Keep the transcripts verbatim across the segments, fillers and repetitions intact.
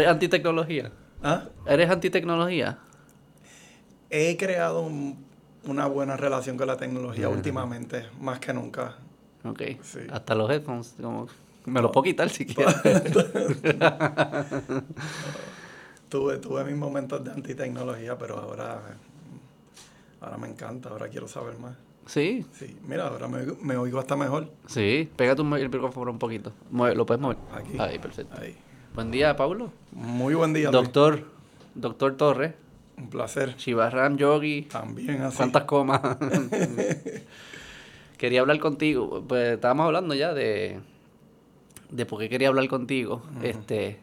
eres antitecnología? ¿Ah? ¿Eres antitecnología? He creado un, una buena relación con la tecnología uh-huh. últimamente, más que nunca. Ok. Sí. Hasta los headphones, como... Me lo puedo quitar si quieres. tuve, tuve mis momentos de antitecnología, pero ahora, ahora me encanta, ahora quiero saber más. ¿Sí? Sí. Mira, ahora me, me oigo hasta mejor. Sí. Pégate un, el micrófono un poquito. Mueve, ¿lo puedes mover? Aquí. Ahí, perfecto. Ahí. Buen día, Pablo. Muy buen día. Doctor, Luis. Doctor Torres. Un placer. Shivaram Yogi. También así. Cuántas comas. Quería hablar contigo. Pues estábamos hablando ya de... de por qué quería hablar contigo. Uh-huh. Este,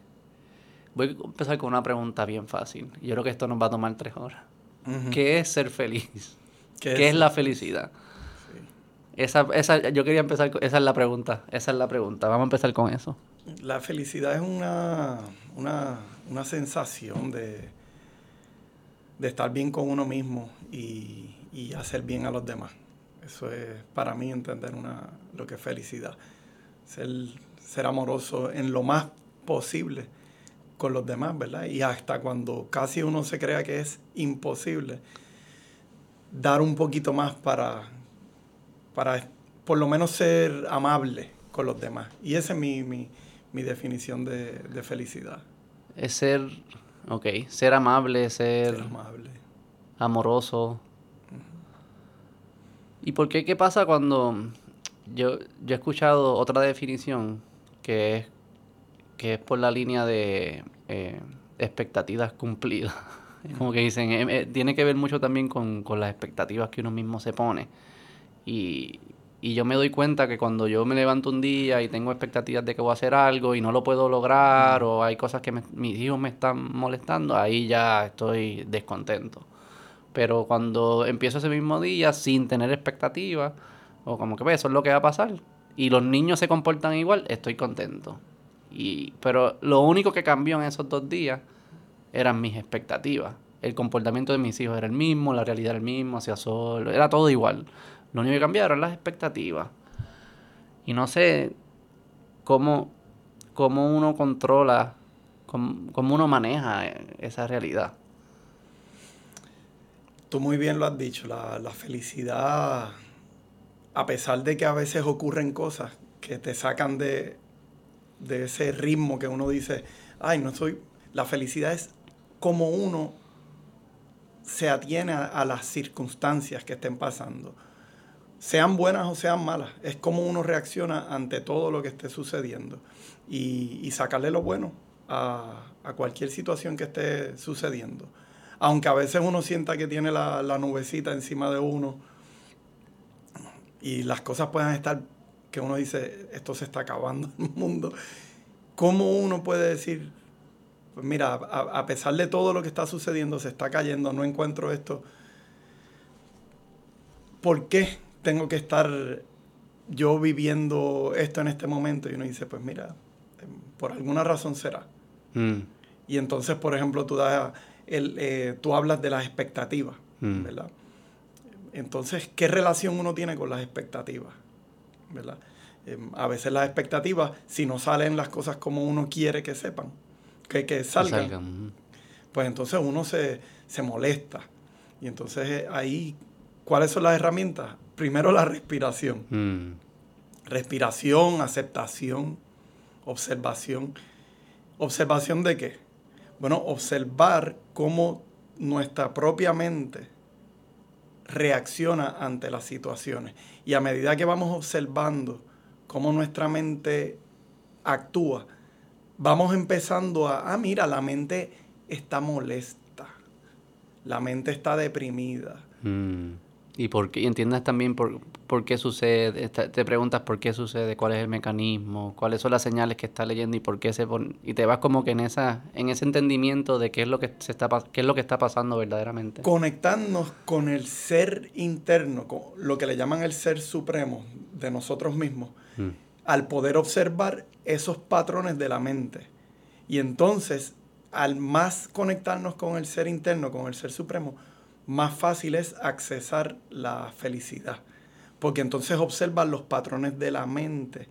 voy a empezar con una pregunta bien fácil. Yo creo que esto nos va a tomar tres horas. Uh-huh. ¿Qué es ser feliz? ¿Qué, ¿Qué es? es la felicidad? Sí. Esa, esa, yo quería empezar con... Esa es la pregunta. Esa es la pregunta. Vamos a empezar con eso. La felicidad es una, una, una sensación de, de estar bien con uno mismo y, y hacer bien a los demás. Eso es, para mí, entender una, lo que es felicidad. Ser... ser amoroso en lo más posible con los demás, ¿verdad? Y hasta cuando casi uno se crea que es imposible, dar un poquito más para, para por lo menos ser amable con los demás. Y esa es mi, mi, mi definición de, de felicidad. Es ser, ok, ser amable, ser, ser amable. amoroso. Uh-huh. ¿Y por qué? ¿Qué pasa cuando...? Yo, yo he escuchado otra definición, que es, que es por la línea de eh, expectativas cumplidas. Como que dicen, eh, eh, tiene que ver mucho también con, con las expectativas que uno mismo se pone. Y, y yo me doy cuenta que cuando yo me levanto un día y tengo expectativas de que voy a hacer algo y no lo puedo lograr, o hay cosas que me, mis hijos me están molestando, ahí ya estoy descontento. Pero cuando empiezo ese mismo día sin tener expectativas, o como que, pues, eso es lo que va a pasar, y los niños se comportan igual, estoy contento. Y, pero lo único que cambió en esos dos días eran mis expectativas. El comportamiento de mis hijos era el mismo, la realidad era el mismo, hacía sol, era todo igual. Lo único que cambiaba eran las expectativas. Y no sé cómo, cómo uno controla, cómo, cómo uno maneja esa realidad. Tú muy bien lo has dicho, la, la felicidad... A pesar de que a veces ocurren cosas que te sacan de, de ese ritmo que uno dice, ay, no soy... La felicidad es como uno se atiene a, a las circunstancias que estén pasando. Sean buenas o sean malas, es como uno reacciona ante todo lo que esté sucediendo. Y, y sacarle lo bueno a, a cualquier situación que esté sucediendo. Aunque a veces uno sienta que tiene la, la nubecita encima de uno, y las cosas pueden estar, que uno dice, esto se está acabando el mundo. ¿Cómo uno puede decir, pues mira, a, a pesar de todo lo que está sucediendo, se está cayendo, no encuentro esto? ¿Por qué tengo que estar yo viviendo esto en este momento? Y uno dice, pues mira, por alguna razón será. Mm. Y entonces, por ejemplo, tú, das el, eh, tú hablas de las expectativas, mm. ¿verdad? Entonces, ¿qué relación uno tiene con las expectativas? ¿Verdad? Eh, a veces las expectativas, si no salen las cosas como uno quiere que sepan, que, que salgan, que salgan, pues entonces uno se, se molesta. Y entonces eh, ahí, ¿cuáles son las herramientas? Primero la respiración. Mm. Respiración, aceptación, observación. ¿Observación de qué? Bueno, observar cómo nuestra propia mente reacciona ante las situaciones. Y a medida que vamos observando cómo nuestra mente actúa, vamos empezando a, ah, mira, la mente está molesta, la mente está deprimida. Mm. ¿Y por qué? Y entiendes también por, por qué sucede, te preguntas por qué sucede, cuál es el mecanismo, cuáles son las señales que está leyendo y por qué se pon- y te vas como que en esa en ese entendimiento de qué es lo que se está qué es lo que está pasando verdaderamente. Conectarnos con el ser interno, con lo que le llaman el ser supremo de nosotros mismos, mm. al poder observar esos patrones de la mente. Y entonces, al más conectarnos con el ser interno, con el ser supremo, más fácil es accesar la felicidad, porque entonces observan los patrones de la mente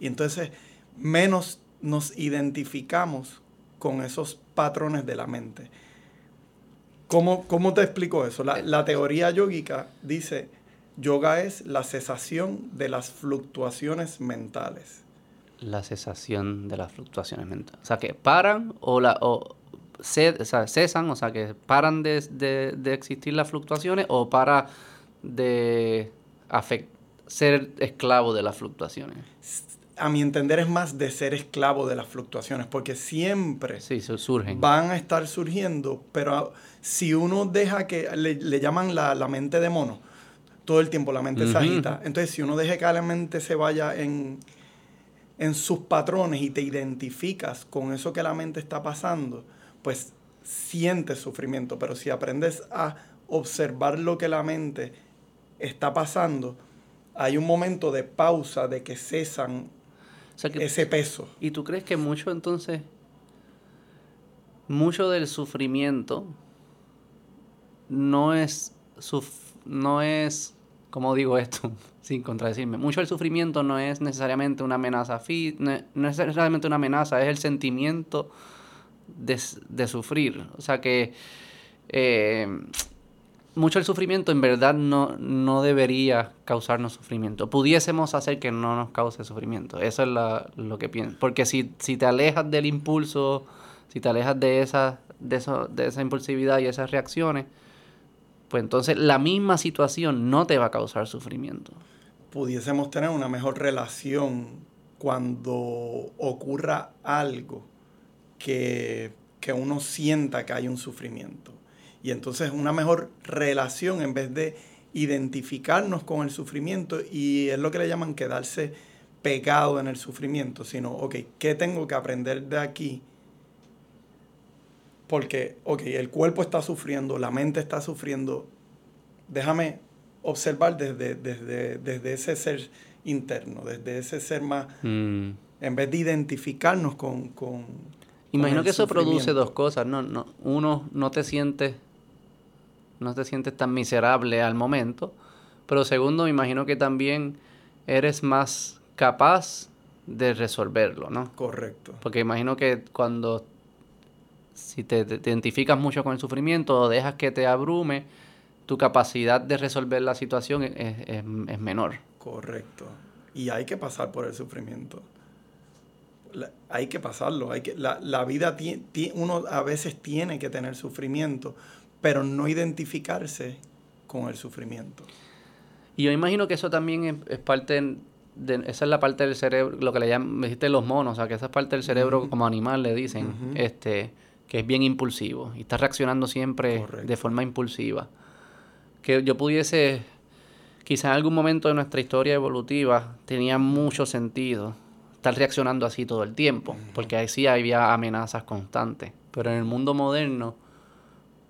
y entonces menos nos identificamos con esos patrones de la mente. ¿Cómo, cómo te explico eso? La, la teoría yógica dice, yoga es la cesación de las fluctuaciones mentales. La cesación de las fluctuaciones mentales. O sea, que paran o, la, o, se, o sea, cesan, o sea, que paran de, de, de existir las fluctuaciones o para de afect, ser esclavo de las fluctuaciones. A mi entender es más de ser esclavo de las fluctuaciones, porque siempre sí, surgen. Van a estar surgiendo, pero si uno deja que, le, le llaman la, la mente de mono, todo el tiempo la mente uh-huh. se agita, entonces si uno deja que la mente se vaya en, en sus patrones y te identificas con eso que la mente está pasando, pues sientes sufrimiento, pero si aprendes a observar lo que la mente está pasando, hay un momento de pausa, de que cesan. O sea que, ese peso. ¿Y tú crees que mucho entonces, mucho del sufrimiento no es, suf, no es, ¿cómo digo esto? Sin contradecirme. Mucho del sufrimiento no es necesariamente una amenaza, fi, no, no es necesariamente una amenaza, es el sentimiento de, de sufrir. O sea que eh, mucho del sufrimiento en verdad no, no debería causarnos sufrimiento. Pudiésemos hacer que no nos cause sufrimiento. Eso es la, lo que pienso. Porque si, si te alejas del impulso, si te alejas de esa, de, eso, de esa impulsividad y esas reacciones, pues entonces la misma situación no te va a causar sufrimiento. Pudiésemos tener una mejor relación cuando ocurra algo que, que uno sienta que hay un sufrimiento. Y entonces una mejor relación en vez de identificarnos con el sufrimiento, y es lo que le llaman quedarse pegado en el sufrimiento, sino, ok, ¿qué tengo que aprender de aquí? Porque, ok, el cuerpo está sufriendo, la mente está sufriendo, déjame observar desde, desde, desde ese ser interno, desde ese ser más, mm. en vez de identificarnos con... con Imagino que eso produce dos cosas, ¿no? no Uno, no te sientes... no te sientes tan miserable al momento, pero segundo, me imagino que también eres más capaz de resolverlo, ¿no? Correcto. Porque imagino que cuando, si te, te identificas mucho con el sufrimiento o dejas que te abrume, tu capacidad de resolver la situación es, es, es menor. Correcto. Y hay que pasar por el sufrimiento. La, hay que pasarlo. Hay que, la, la vida, ti, ti, uno a veces tiene que tener sufrimiento, pero no identificarse con el sufrimiento. Y yo imagino que eso también es, es parte de, esa es la parte del cerebro, lo que le llaman, me dijiste los monos, o sea, que esa es parte del cerebro uh-huh. como animal le dicen, uh-huh. este, que es bien impulsivo y está reaccionando siempre Correcto. De forma impulsiva. Que yo pudiese, quizá en algún momento de nuestra historia evolutiva, tenía mucho sentido estar reaccionando así todo el tiempo, uh-huh. porque ahí sí había amenazas constantes. Pero en el mundo moderno,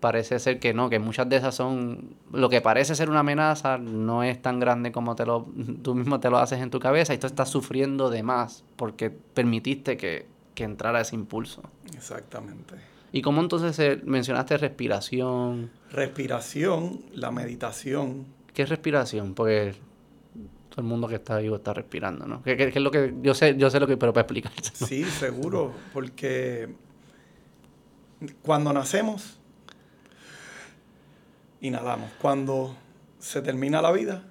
parece ser que no, que muchas de esas son... Lo que parece ser una amenaza no es tan grande como te lo, tú mismo te lo haces en tu cabeza y tú estás sufriendo de más porque permitiste que, que entrara ese impulso. Exactamente. ¿Y cómo entonces eh, mencionaste respiración? Respiración, la meditación. ¿Qué es respiración? Porque todo el mundo que está vivo está respirando, ¿no? ¿Qué, qué, qué es lo que, yo, sé, yo sé lo que... Pero para explicarte, ¿no? Sí, seguro, porque cuando nacemos... inhalamos. Cuando se termina la vida,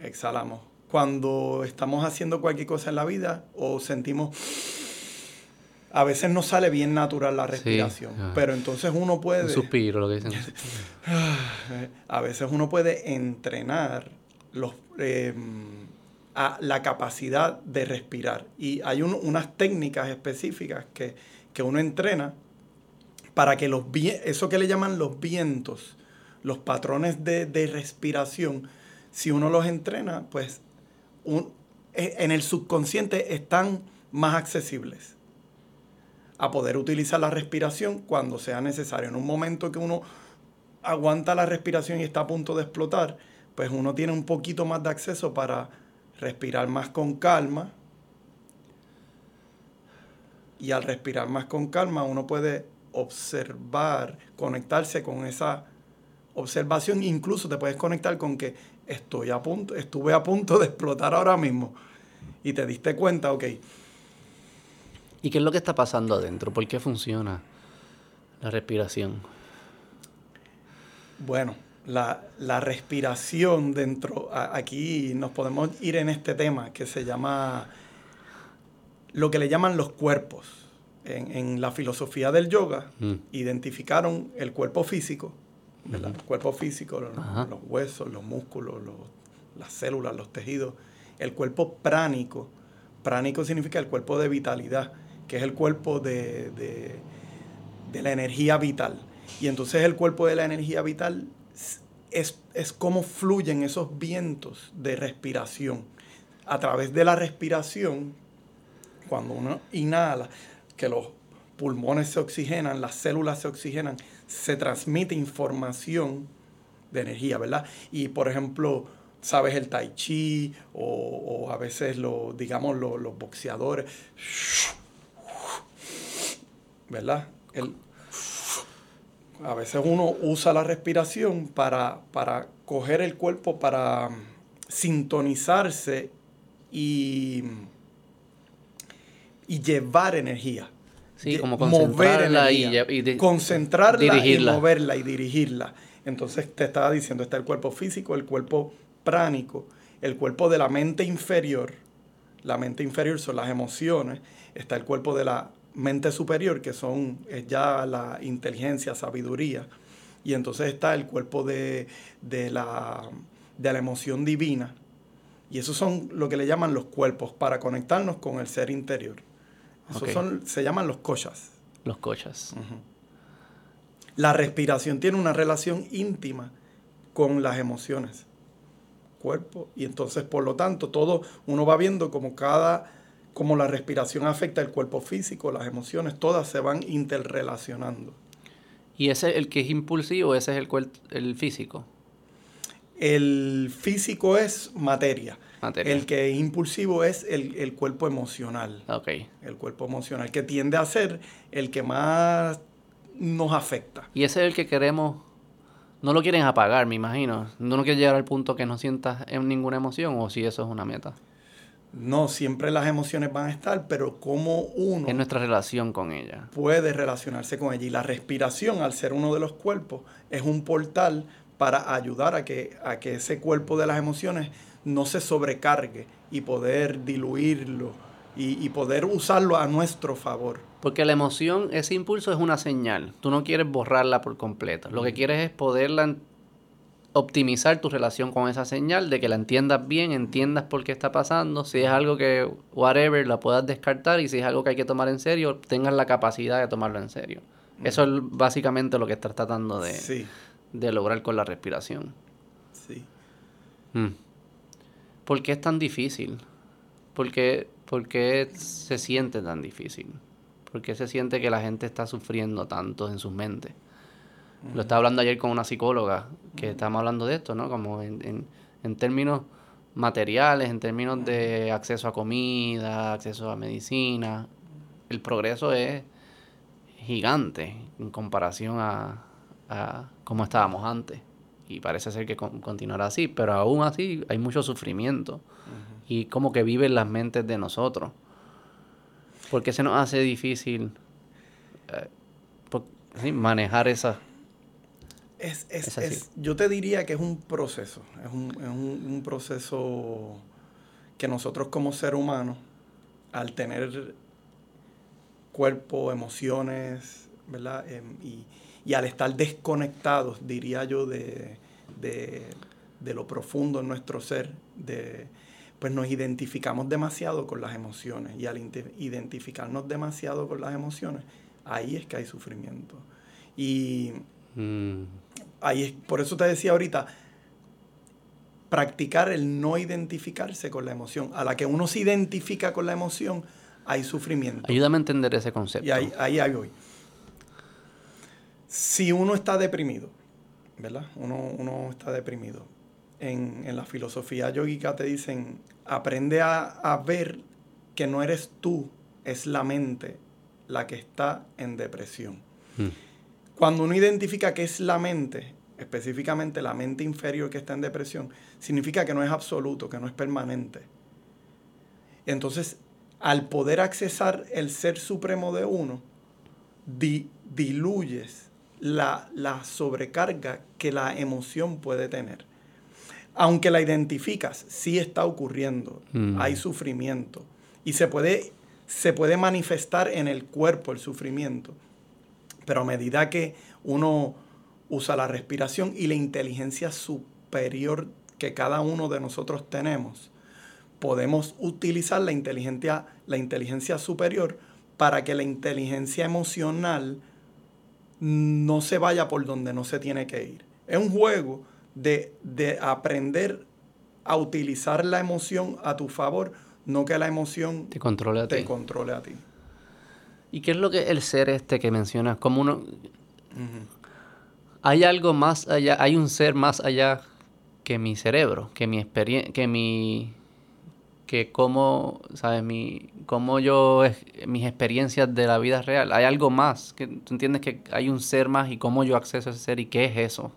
exhalamos. Cuando estamos haciendo cualquier cosa en la vida o sentimos... A veces no sale bien natural la respiración, sí. pero entonces uno puede... Un suspiro, lo que dicen. A veces uno puede entrenar los, eh, a la capacidad de respirar. Y hay un, unas técnicas específicas que, que uno entrena para que los eso que le llaman los vientos... los patrones de, de respiración, si uno los entrena, pues un, en el subconsciente están más accesibles a poder utilizar la respiración cuando sea necesario. En un momento que uno aguanta la respiración y está a punto de explotar, pues uno tiene un poquito más de acceso para respirar más con calma. Y al respirar más con calma, uno puede observar, conectarse con esa observación, incluso te puedes conectar con que estoy a punto, estuve a punto de explotar ahora mismo y te diste cuenta, ok, ¿Y qué es lo que está pasando adentro? ¿Por qué funciona la respiración? Bueno, la, la respiración dentro, a, aquí nos podemos ir en este tema que se llama, lo que le llaman los cuerpos. En, en la filosofía del yoga, mm. identificaron el cuerpo físico, ¿verdad? Mm. El cuerpo físico, los, los huesos, los músculos, los, las células, los tejidos. El cuerpo pránico. Pránico significa el cuerpo de vitalidad, que es el cuerpo de, de, de la energía vital. Y entonces el cuerpo de la energía vital es, es cómo fluyen esos vientos de respiración. A través de la respiración, cuando uno inhala, que los pulmones se oxigenan, las células se oxigenan, se transmite información de energía, ¿verdad? Y, por ejemplo, sabes el Tai Chi o, o a veces, lo, digamos, lo, los boxeadores, ¿verdad? El, a veces uno usa la respiración para, para coger el cuerpo, para sintonizarse y... y llevar energía. Sí, como concentrarla, energía, y, y de, concentrarla dirigirla. Y moverla y dirigirla. Entonces te estaba diciendo, está el cuerpo físico, el cuerpo pránico, el cuerpo de la mente inferior. La mente inferior son las emociones. Está el cuerpo de la mente superior, que son es ya la inteligencia, sabiduría. Y entonces está el cuerpo de, de, la, de la emoción divina. Y esos son lo que le llaman los cuerpos para conectarnos con el ser interior. Esos okay. son, se llaman los koshas. Los koshas. Uh-huh. La respiración tiene una relación íntima con las emociones, cuerpo. Y entonces, por lo tanto, todo uno va viendo como cada, como la respiración afecta el cuerpo físico, las emociones, todas se van interrelacionando. ¿Y ese es el que es impulsivo, ese es el, cuer- el físico? El físico es materia. materia. El que es impulsivo es el, el cuerpo emocional. Okay. El cuerpo emocional, que tiende a ser el que más nos afecta. Y ese es el que queremos... No lo quieren apagar, me imagino. No quieres llegar al punto que no sientas ninguna emoción, o si eso es una meta. No, siempre las emociones van a estar, pero cómo uno... Es nuestra relación con ella. Puede relacionarse con ella. Y la respiración, al ser uno de los cuerpos, es un portal... para ayudar a que, a que ese cuerpo de las emociones no se sobrecargue y poder diluirlo y, y poder usarlo a nuestro favor. Porque la emoción, ese impulso es una señal. Tú no quieres borrarla por completo. Lo que quieres es poderla optimizar tu relación con esa señal, de que la entiendas bien, entiendas por qué está pasando. Si es algo que, whatever, la puedas descartar, y si es algo que hay que tomar en serio, tengas la capacidad de tomarlo en serio. Eso es básicamente lo que estás tratando de... Sí. de lograr con la respiración. Sí. Mm. ¿Por qué es tan difícil? ¿Por qué, por qué se siente tan difícil? ¿Por qué se siente que la gente está sufriendo tanto en sus mentes? Mm. Lo estaba hablando ayer con una psicóloga, que mm. estábamos hablando de esto, ¿no? Como en, en, en términos materiales, en términos mm. de acceso a comida, acceso a medicina. El progreso es gigante en comparación a... a como estábamos antes, y parece ser que con, continuará así, pero aún así hay mucho sufrimiento. Uh-huh. Y como que viven las mentes de nosotros. ¿Por qué se nos hace difícil eh, por, sí, manejar esa, es, es, esa es, yo te diría que es un proceso, es, un, es un, un proceso que nosotros como ser humano, al tener cuerpo, emociones, ¿verdad? Eh, y Y al estar desconectados, diría yo, de, de, de lo profundo en nuestro ser, de, pues nos identificamos demasiado con las emociones. Y al identificarnos demasiado con las emociones, ahí es que hay sufrimiento. Y mm. ahí es, por eso te decía ahorita, practicar el no identificarse con la emoción. A la que uno se identifica con la emoción, hay sufrimiento. Ayúdame a entender ese concepto. Y ahí, ahí, ahí voy. Si uno está deprimido, ¿verdad? Uno, uno está deprimido. En, en la filosofía yógica te dicen, aprende a, a ver que no eres tú, es la mente la que está en depresión. Mm. Cuando uno identifica que es la mente, específicamente la mente inferior que está en depresión, significa que no es absoluto, que no es permanente. Entonces, al poder accesar el ser supremo de uno, di, diluyes la, la sobrecarga que la emoción puede tener. Aunque la identificas, sí está ocurriendo. Mm. Hay sufrimiento. Y se puede, se puede manifestar en el cuerpo el sufrimiento. Pero a medida que uno usa la respiración y la inteligencia superior que cada uno de nosotros tenemos, podemos utilizar la inteligencia, la inteligencia superior para que la inteligencia emocional no se vaya por donde no se tiene que ir. Es un juego de, de aprender a utilizar la emoción a tu favor, no que la emoción te controle a, te ti. Controle a ti. ¿Y qué es lo que el ser este que mencionas? Como uno... Uh-huh. Hay algo más allá, hay un ser más allá que mi cerebro, que mi experiencia, que mi... que cómo, ¿sabes? Mi, cómo yo, es, mis experiencias de la vida real. Hay algo más, que tú entiendes que hay un ser más y cómo yo acceso a ese ser y qué es eso.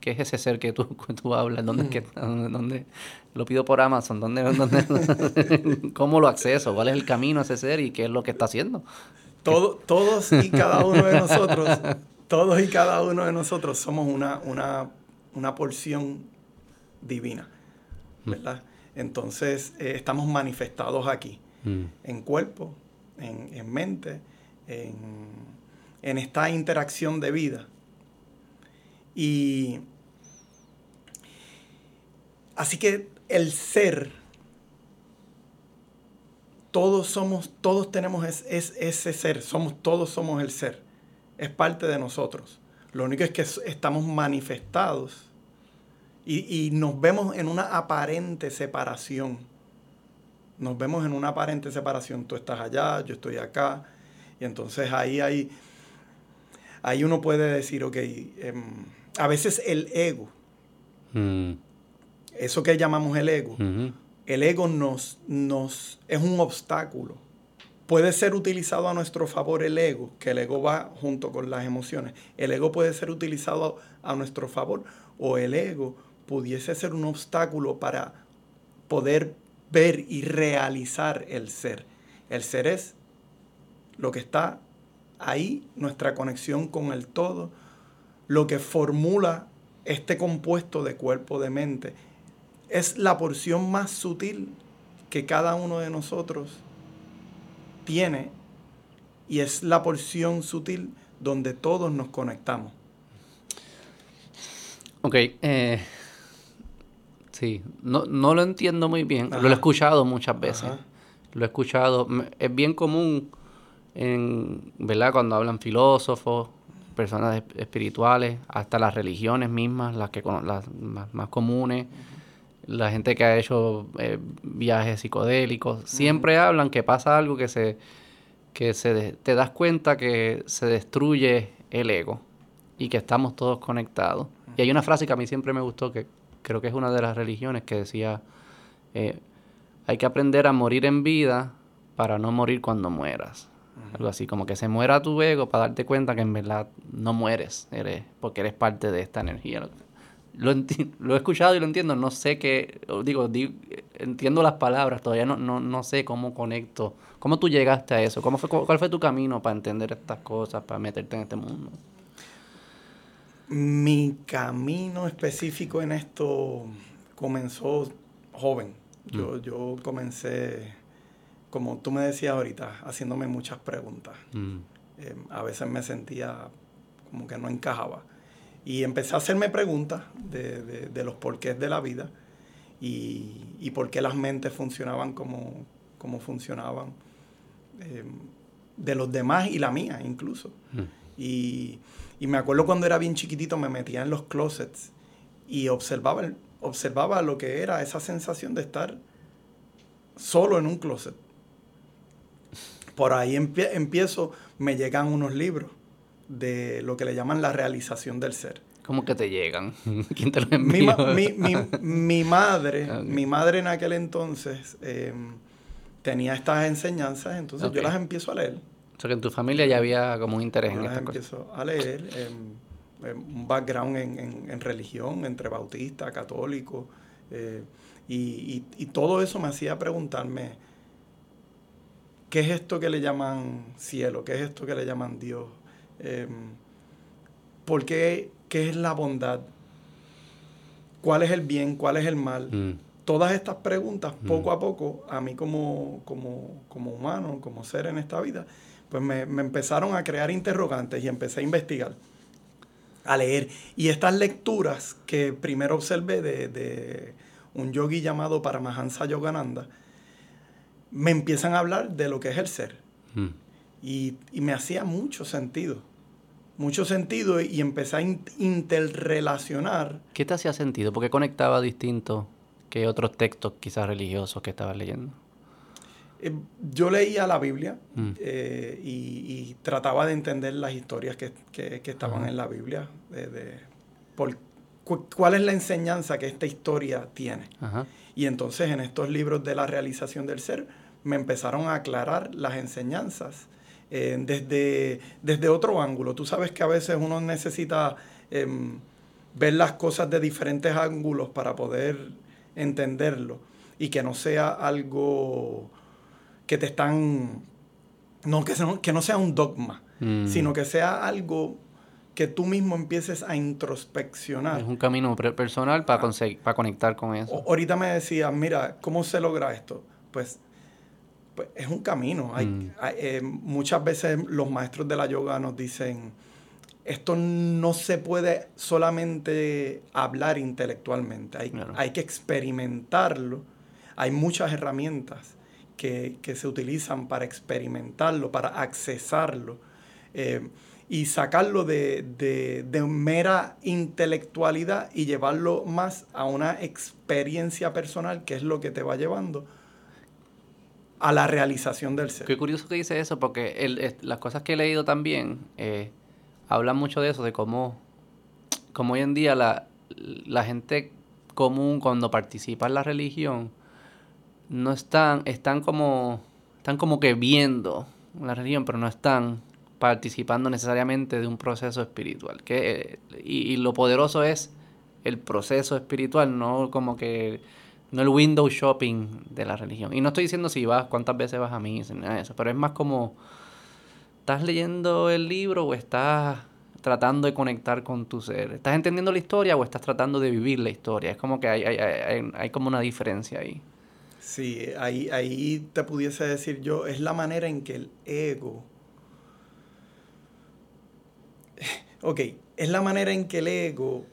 ¿Qué es ese ser que tú, que tú hablas? ¿Dónde, mm. que, dónde, ¿Dónde? Lo pido por Amazon. ¿Dónde? dónde ¿Cómo lo acceso? ¿Cuál es el camino a ese ser y qué es lo que está haciendo? Todo, todos y cada uno de nosotros, todos y cada uno de nosotros somos una, una, una porción divina, ¿verdad? Mm. Entonces, eh, estamos manifestados aquí, mm. en cuerpo, en, en mente, en, en esta interacción de vida. Y así que el ser, todos somos, todos tenemos es, es, ese ser, somos, todos somos el ser, es parte de nosotros. Lo único es que estamos manifestados. Y, y nos vemos en una aparente separación. Nos vemos en una aparente separación. Tú estás allá, yo estoy acá. Y entonces ahí hay, ahí uno puede decir, ok, eh, a veces el ego, mm. eso que llamamos el ego, mm-hmm. el ego nos, nos es un obstáculo. Puede ser utilizado a nuestro favor el ego, que el ego va junto con las emociones. El ego puede ser utilizado a, a nuestro favor, o el ego pudiese ser un obstáculo para poder ver y realizar el ser. El ser es lo que está ahí, nuestra conexión con el todo, lo que formula este compuesto de cuerpo, de mente. Es la porción más sutil que cada uno de nosotros tiene y es la porción sutil donde todos nos conectamos. Ok, eh, sí, no, no lo entiendo muy bien, Ajá. lo he escuchado muchas veces, Ajá. lo he escuchado, es bien común, en, ¿verdad? Cuando hablan filósofos, personas espirituales, hasta las religiones mismas, las que las más, más comunes, Ajá. la gente que ha hecho eh, viajes psicodélicos, Ajá. siempre hablan que pasa algo que se, que se, te das cuenta que se destruye el ego y que estamos todos conectados. Y hay una frase que a mí siempre me gustó, que creo que es una de las religiones, que decía, eh, hay que aprender a morir en vida para no morir cuando mueras. Uh-huh. Algo así, como que se muera tu ego para darte cuenta que en verdad no mueres, eres, porque eres parte de esta energía. Lo, enti- lo he escuchado y lo entiendo, no sé qué, digo, digo entiendo las palabras, todavía no, no, no sé cómo conecto. ¿Cómo tú llegaste a eso? ¿Cómo fue, cuál fue tu camino para entender estas cosas, para meterte en este mundo? Mi camino específico en esto comenzó joven. Yo, mm. yo comencé, como tú me decías ahorita, haciéndome muchas preguntas. Mm. Eh, a veces me sentía como que no encajaba. Y empecé a hacerme preguntas de, de, de los porqués de la vida y, y por qué las mentes funcionaban como, como funcionaban, eh, de los demás y la mía incluso. Mm. Y, y me acuerdo cuando era bien chiquitito me metía en los closets y observaba, el, observaba lo que era esa sensación de estar solo en un closet. Por ahí empie- empiezo, me llegan unos libros de lo que le llaman la realización del ser. ¿Cómo que te llegan? ¿Quién te los envía? Mi, ma- mi, mi, mi madre, okay. mi madre en aquel entonces eh, tenía estas enseñanzas, entonces okay. yo las empiezo a leer. O sea, que en tu familia ya había como un interés en estas cosas. Empiezo a leer eh, un background en, en, en religión, entre bautista, católico, eh, y, y, y todo eso me hacía preguntarme ¿Qué es esto que le llaman cielo? ¿Qué es esto que le llaman Dios? Eh, ¿Por qué? ¿Qué es la bondad? ¿Cuál es el bien? ¿Cuál es el mal? Mm. Todas estas preguntas, poco mm. a poco, a mí como, como, como humano, como ser en esta vida, pues me, me empezaron a crear interrogantes y empecé a investigar, a leer. Y estas lecturas que primero observé de, de un yogi llamado Paramahansa Yogananda, me empiezan a hablar de lo que es el ser. Mm. Y, y me hacía mucho sentido. mucho sentido y empecé a interrelacionar. ¿Qué te hacía sentido? ¿Por qué conectaba distinto que otros textos quizás religiosos que estabas leyendo? Eh, yo leía la Biblia mm. eh, y, y trataba de entender las historias que, que, que estaban uh-huh. en la Biblia, de, de, por, cu- cuál es la enseñanza que esta historia tiene. Uh-huh. Y entonces en estos libros de la realización del ser me empezaron a aclarar las enseñanzas Eh, desde, desde otro ángulo. Tú sabes que a veces uno necesita eh, ver las cosas de diferentes ángulos para poder entenderlo y que no sea algo que te están... No, que, sea, que no sea un dogma, mm. sino que sea algo que tú mismo empieces a introspeccionar. Es un camino personal para, conseguir, para conectar con eso. O, ahorita me decías, mira, ¿cómo se logra esto? Pues... Pues es un camino. Hay, mm. hay, eh, muchas veces los maestros de la yoga nos dicen, esto no se puede solamente hablar intelectualmente, hay, claro. hay que experimentarlo. Hay muchas herramientas que, que se utilizan para experimentarlo, para accesarlo eh, y sacarlo de, de, de mera intelectualidad y llevarlo más a una experiencia personal, que es lo que te va llevando a la realización del ser. Qué curioso que dice eso, porque el, el, las cosas que he leído también eh, hablan mucho de eso, de cómo, cómo hoy en día la, la gente común cuando participa en la religión no están, están como, están como que viendo la religión, pero no están participando necesariamente de un proceso espiritual. Que, eh, y, y lo poderoso es el proceso espiritual, no como que... No el window shopping de la religión. Y no estoy diciendo si vas, cuántas veces vas a misa, ni nada de eso. Pero es más como, ¿estás leyendo el libro o estás tratando de conectar con tu ser? ¿Estás entendiendo la historia o estás tratando de vivir la historia? Es como que hay, hay, hay, hay como una diferencia ahí. Sí, ahí, ahí te pudiese decir yo, es la manera en que el ego... Ok, es la manera en que el ego...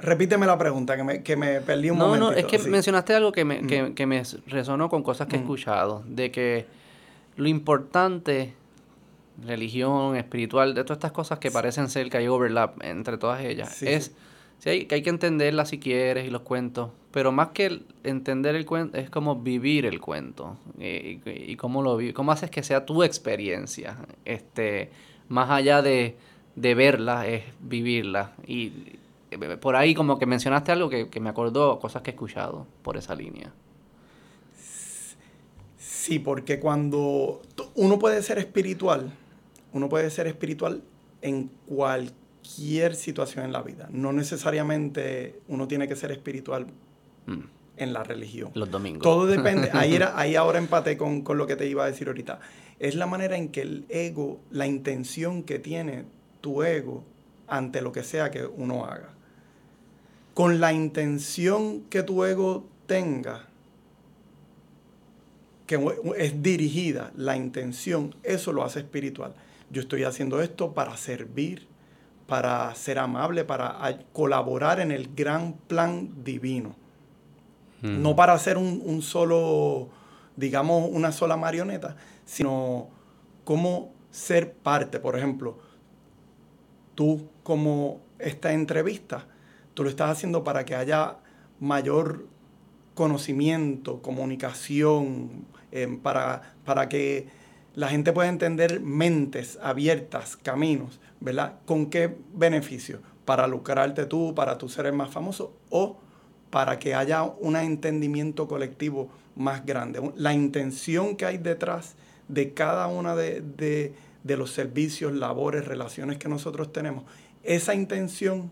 Repíteme la pregunta, que me, que me perdí un no, momentito. No, no, es que sí. mencionaste algo que me, mm. que, que me resonó con cosas que mm. he escuchado, de que lo importante, religión, espiritual, de todas estas cosas que sí. parecen ser que hay overlap entre todas ellas, sí, es sí. Sí, hay, que hay que entenderlas si quieres y los cuentos, pero más que el, entender el cuento, es como vivir el cuento y, y, y cómo lo vives, cómo haces que sea tu experiencia, este, más allá de, de verla, es vivirla y... Por ahí como que mencionaste algo que, que me acordó cosas que he escuchado por esa línea. Sí, porque cuando uno puede ser espiritual, uno puede ser espiritual en cualquier situación en la vida. No necesariamente uno tiene que ser espiritual mm. en la religión. Los domingos. Todo depende. Ahí, era, ahí ahora empaté con, con lo que te iba a decir ahorita. Es la manera en que el ego, la intención que tiene tu ego ante lo que sea que uno haga. Con la intención que tu ego tenga, que es dirigida la intención, eso lo hace espiritual. Yo estoy haciendo esto para servir, para ser amable, para colaborar en el gran plan divino. Hmm. No para ser un, un solo, digamos, una sola marioneta, sino como ser parte. Por ejemplo, tú, como esta entrevista, tú lo estás haciendo para que haya mayor conocimiento, comunicación, eh, para, para que la gente pueda entender mentes abiertas, caminos, ¿verdad? ¿Con qué beneficio? ¿Para lucrarte tú, para tú ser el más famoso o para que haya un entendimiento colectivo más grande? La intención que hay detrás de cada una de, de, de los servicios, labores, relaciones que nosotros tenemos, esa intención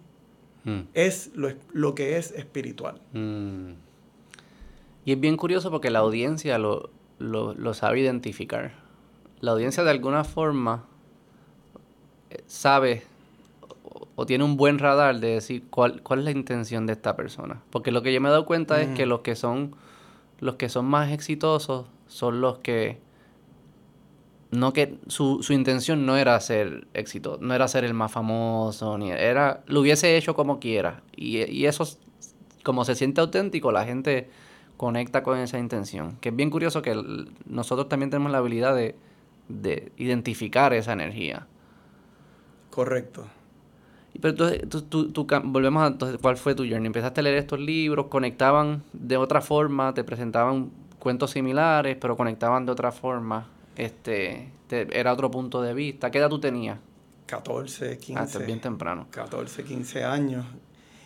mm. es lo, lo que es espiritual. Mm. Y es bien curioso porque la audiencia lo, lo, lo sabe identificar. La audiencia de alguna forma sabe o, o tiene un buen radar de decir cuál, cuál es la intención de esta persona. Porque lo que yo me he dado cuenta mm. es que los que son los que son más exitosos son los que no que su, su intención no era ser exitoso, no era ser el más famoso, ni era, lo hubiese hecho como quiera. Y, y eso, como se siente auténtico, la gente conecta con esa intención. Que es bien curioso que el, nosotros también tenemos la habilidad de, de identificar esa energía. Correcto. Pero entonces, tú, tú, tú, volvemos a entonces, ¿cuál fue tu journey? Empezaste a leer estos libros, conectaban de otra forma, te presentaban cuentos similares, pero conectaban de otra forma. Este, te, era otro punto de vista. ¿Qué edad tú tenías? catorce, quince. Ah, esto es bien temprano. catorce, quince años.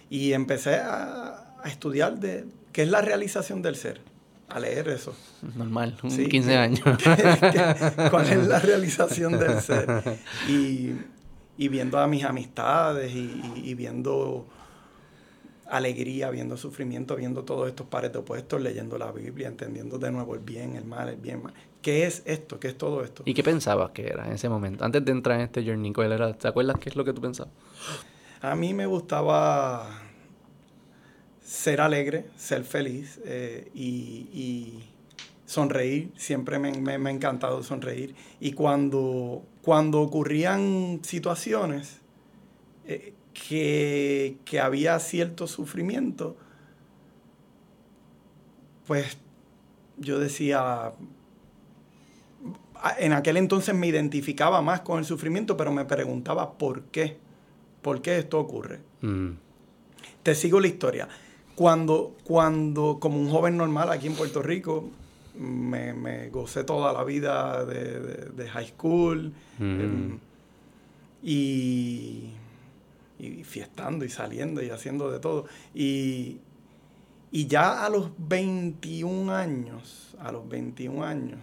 Y empecé a, a estudiar de qué es la realización del ser. A leer eso. Normal, sí, quince años. ¿Qué, qué, ¿Cuál es la realización del ser? Y, y viendo a mis amistades y, y viendo alegría, viendo sufrimiento, viendo todos estos pares de opuestos, leyendo la Biblia, entendiendo de nuevo el bien, el mal, el bien, mal. ¿Qué es esto? ¿Qué es todo esto? ¿Y qué pensabas que era en ese momento? Antes de entrar en este journey, ¿cuál era? ¿Te acuerdas qué es lo que tú pensabas? A mí me gustaba ser alegre, ser feliz eh, y, y sonreír. Siempre me, me, me ha encantado sonreír. Y cuando, cuando ocurrían situaciones eh, que, que había cierto sufrimiento, pues yo decía... En aquel entonces me identificaba más con el sufrimiento, pero me preguntaba por qué. ¿Por qué esto ocurre? Mm. Te sigo la historia. Cuando, cuando, como un joven normal aquí en Puerto Rico, me, me gocé toda la vida de, de, de high school. Mm. Eh, y, y fiestando y saliendo y haciendo de todo. Y, y ya a los veintiún años, a los veintiún años,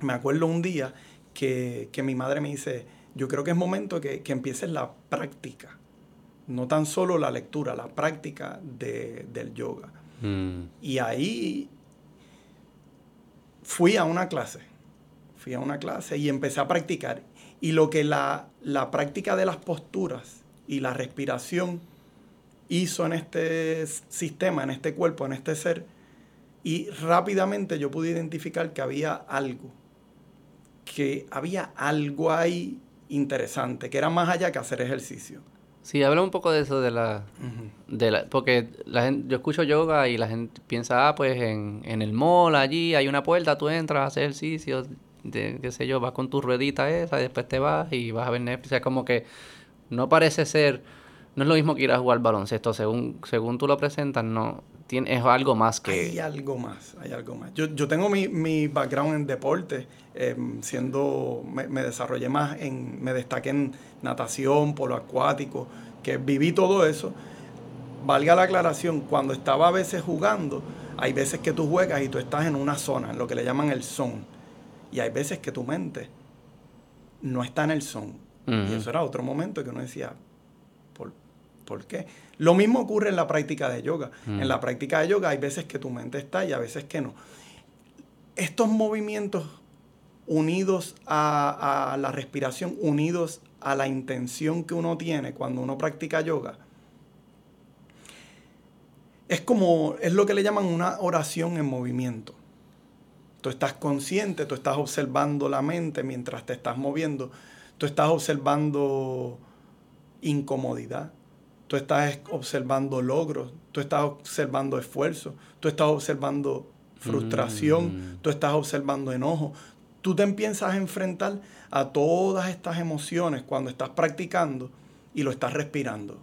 me acuerdo un día que, que mi madre me dice, yo creo que es momento que, que empieces la práctica, no tan solo la lectura, la práctica de, del yoga. Mm. Y ahí fui a una clase, fui a una clase y empecé a practicar. Y lo que la, la práctica de las posturas y la respiración hizo en este sistema, en este cuerpo, en este ser, y rápidamente yo pude identificar que había algo. que había algo ahí interesante, que era más allá que hacer ejercicio. Sí, habla un poco de eso, de la... Uh-huh. de la porque la gente, yo escucho yoga y la gente piensa, ah, pues en, en el mall, allí hay una puerta, tú entras, haces ejercicio, de, qué sé yo, vas con tu ruedita esa, y después te vas y vas a ver Netflix. O sea, como que no parece ser... No es lo mismo que ir a jugar baloncesto, según, según tú lo presentas, no... Tiene, es algo más que... Hay algo más, hay algo más. Yo, yo tengo mi, mi background en deporte, eh, siendo... Me, me desarrollé más en... Me destaqué en natación, polo acuático, que viví todo eso. Valga la aclaración, cuando estaba a veces jugando, hay veces que tú juegas y tú estás en una zona, en lo que le llaman el zone. Y hay veces que tu mente no está en el zone. Uh-huh. Y eso era otro momento que uno decía... ¿Por qué? Lo mismo ocurre en la práctica de yoga. Mm. En la práctica de yoga hay veces que tu mente está y a veces que no. Estos movimientos unidos a, a la respiración, unidos a la intención que uno tiene cuando uno practica yoga, es como, es lo que le llaman una oración en movimiento. Tú estás consciente, tú estás observando la mente mientras te estás moviendo, tú estás observando incomodidad, tú estás observando logros, tú estás observando esfuerzo, tú estás observando frustración, mm. tú estás observando enojo. Tú te empiezas a enfrentar a todas estas emociones cuando estás practicando y lo estás respirando.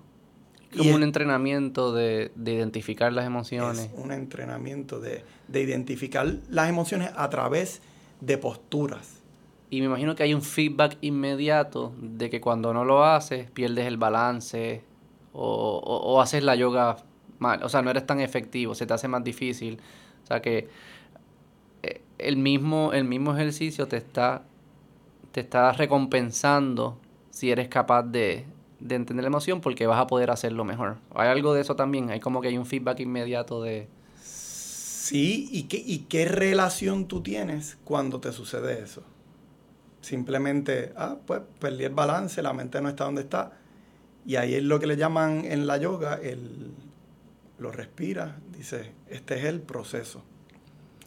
Como y un es, entrenamiento de, de identificar las emociones. Es un entrenamiento de, de identificar las emociones a través de posturas. Y me imagino que hay un feedback inmediato de que cuando no lo haces, pierdes el balance o, o, o haces la yoga mal. O sea, no eres tan efectivo, se te hace más difícil. O sea, que el mismo, el mismo ejercicio te está, te está recompensando si eres capaz de, de entender la emoción porque vas a poder hacerlo mejor. Hay algo de eso también, hay como que hay un feedback inmediato de... Sí, ¿y qué, y qué relación tú tienes cuando te sucede eso? Simplemente, ah, pues perdí el balance, la mente no está donde está. Y ahí es lo que le llaman en la yoga, el, lo respiras, dices, este es el proceso.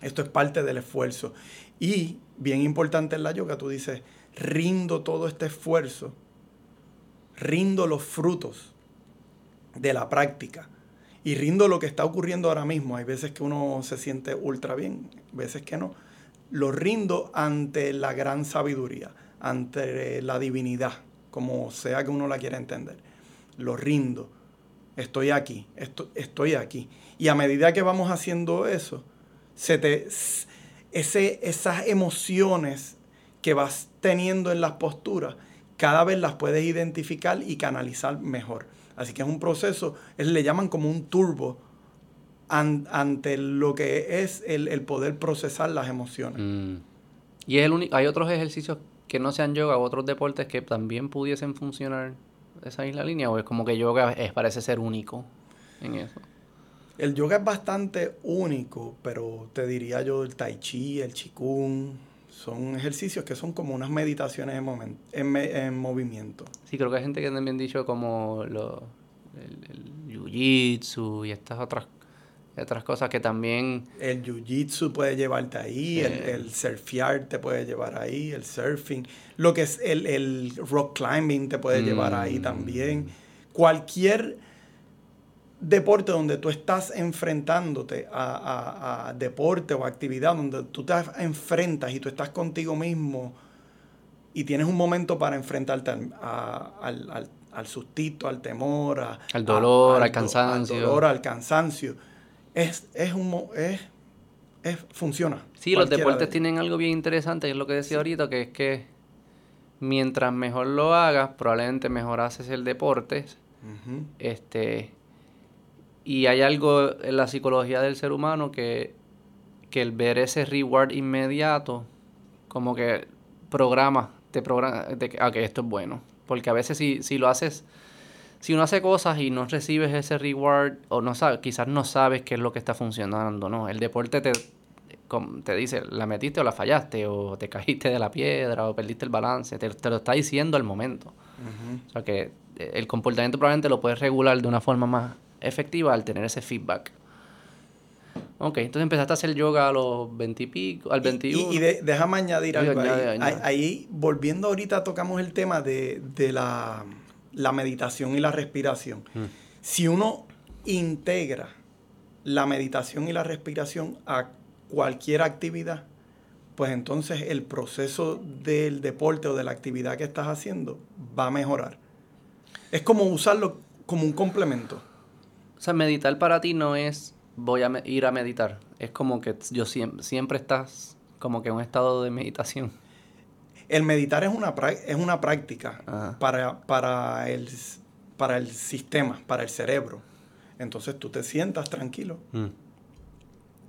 Esto es parte del esfuerzo. Y, bien importante en la yoga, tú dices, rindo todo este esfuerzo, rindo los frutos de la práctica y rindo lo que está ocurriendo ahora mismo. Hay veces que uno se siente ultra bien, veces que no. Lo rindo ante la gran sabiduría, ante la divinidad, como sea que uno la quiera entender. Lo rindo. Estoy aquí, esto, estoy aquí. Y a medida que vamos haciendo eso, se te, ese, esas emociones que vas teniendo en las posturas, cada vez las puedes identificar y canalizar mejor. Así que es un proceso, le llaman como un turbo an, ante lo que es el, el poder procesar las emociones. Mm. Y es el único, hay otros ejercicios que no sean yoga o otros deportes que también pudiesen funcionar esa misma línea, o es como que yoga es, parece ser único en eso. El yoga es bastante único, pero te diría yo el Tai Chi, el Qigong... Son ejercicios que son como unas meditaciones en, momento, en, me, en movimiento. Sí, creo que hay gente que también ha dicho como lo, el, el jiu-jitsu y estas otras, otras cosas que también... El jiu-jitsu puede llevarte ahí, eh, el, el surfear te puede llevar ahí, el surfing, lo que es el, el rock climbing te puede mm. llevar ahí también. Cualquier deporte donde tú estás enfrentándote a, a, a deporte o actividad, donde tú te enfrentas y tú estás contigo mismo y tienes un momento para enfrentarte a, a, al, al, al sustito, al temor, a, al dolor, a, al, al cansancio. Al dolor, al cansancio. Es, es un... Es, es, funciona. Sí, los deportes de... tienen algo bien interesante, que es lo que decía sí. ahorita, que es que mientras mejor lo hagas, probablemente mejor haces el deporte. Uh-huh. Este... Y hay algo en la psicología del ser humano que, que el ver ese reward inmediato como que programa, te programa de que okay, esto es bueno. Porque a veces si, si lo haces, si uno hace cosas y no recibes ese reward o no sabes, quizás no sabes qué es lo que está funcionando, ¿no? El deporte te, te dice, la metiste o la fallaste, o te caíste de la piedra, o perdiste el balance, te, te lo está diciendo al momento. Uh-huh. O sea que el comportamiento probablemente lo puedes regular de una forma más efectiva al tener ese feedback. Ok, entonces empezaste a hacer yoga a los veinte y pico, al veintiuno. Y, y de, déjame añadir algo añade, ahí. Añade. Ahí, volviendo ahorita, tocamos el tema de, de la, la meditación y la respiración. Hmm. Si uno integra la meditación y la respiración a cualquier actividad, pues entonces el proceso del deporte o de la actividad que estás haciendo va a mejorar. Es como usarlo como un complemento. O sea, meditar para ti no es voy a me- ir a meditar. Es como que yo siempre, siempre estás como que en un estado de meditación. El meditar es una, pra- es una práctica para, para, el, para el sistema, para el cerebro. Entonces tú te sientas tranquilo mm.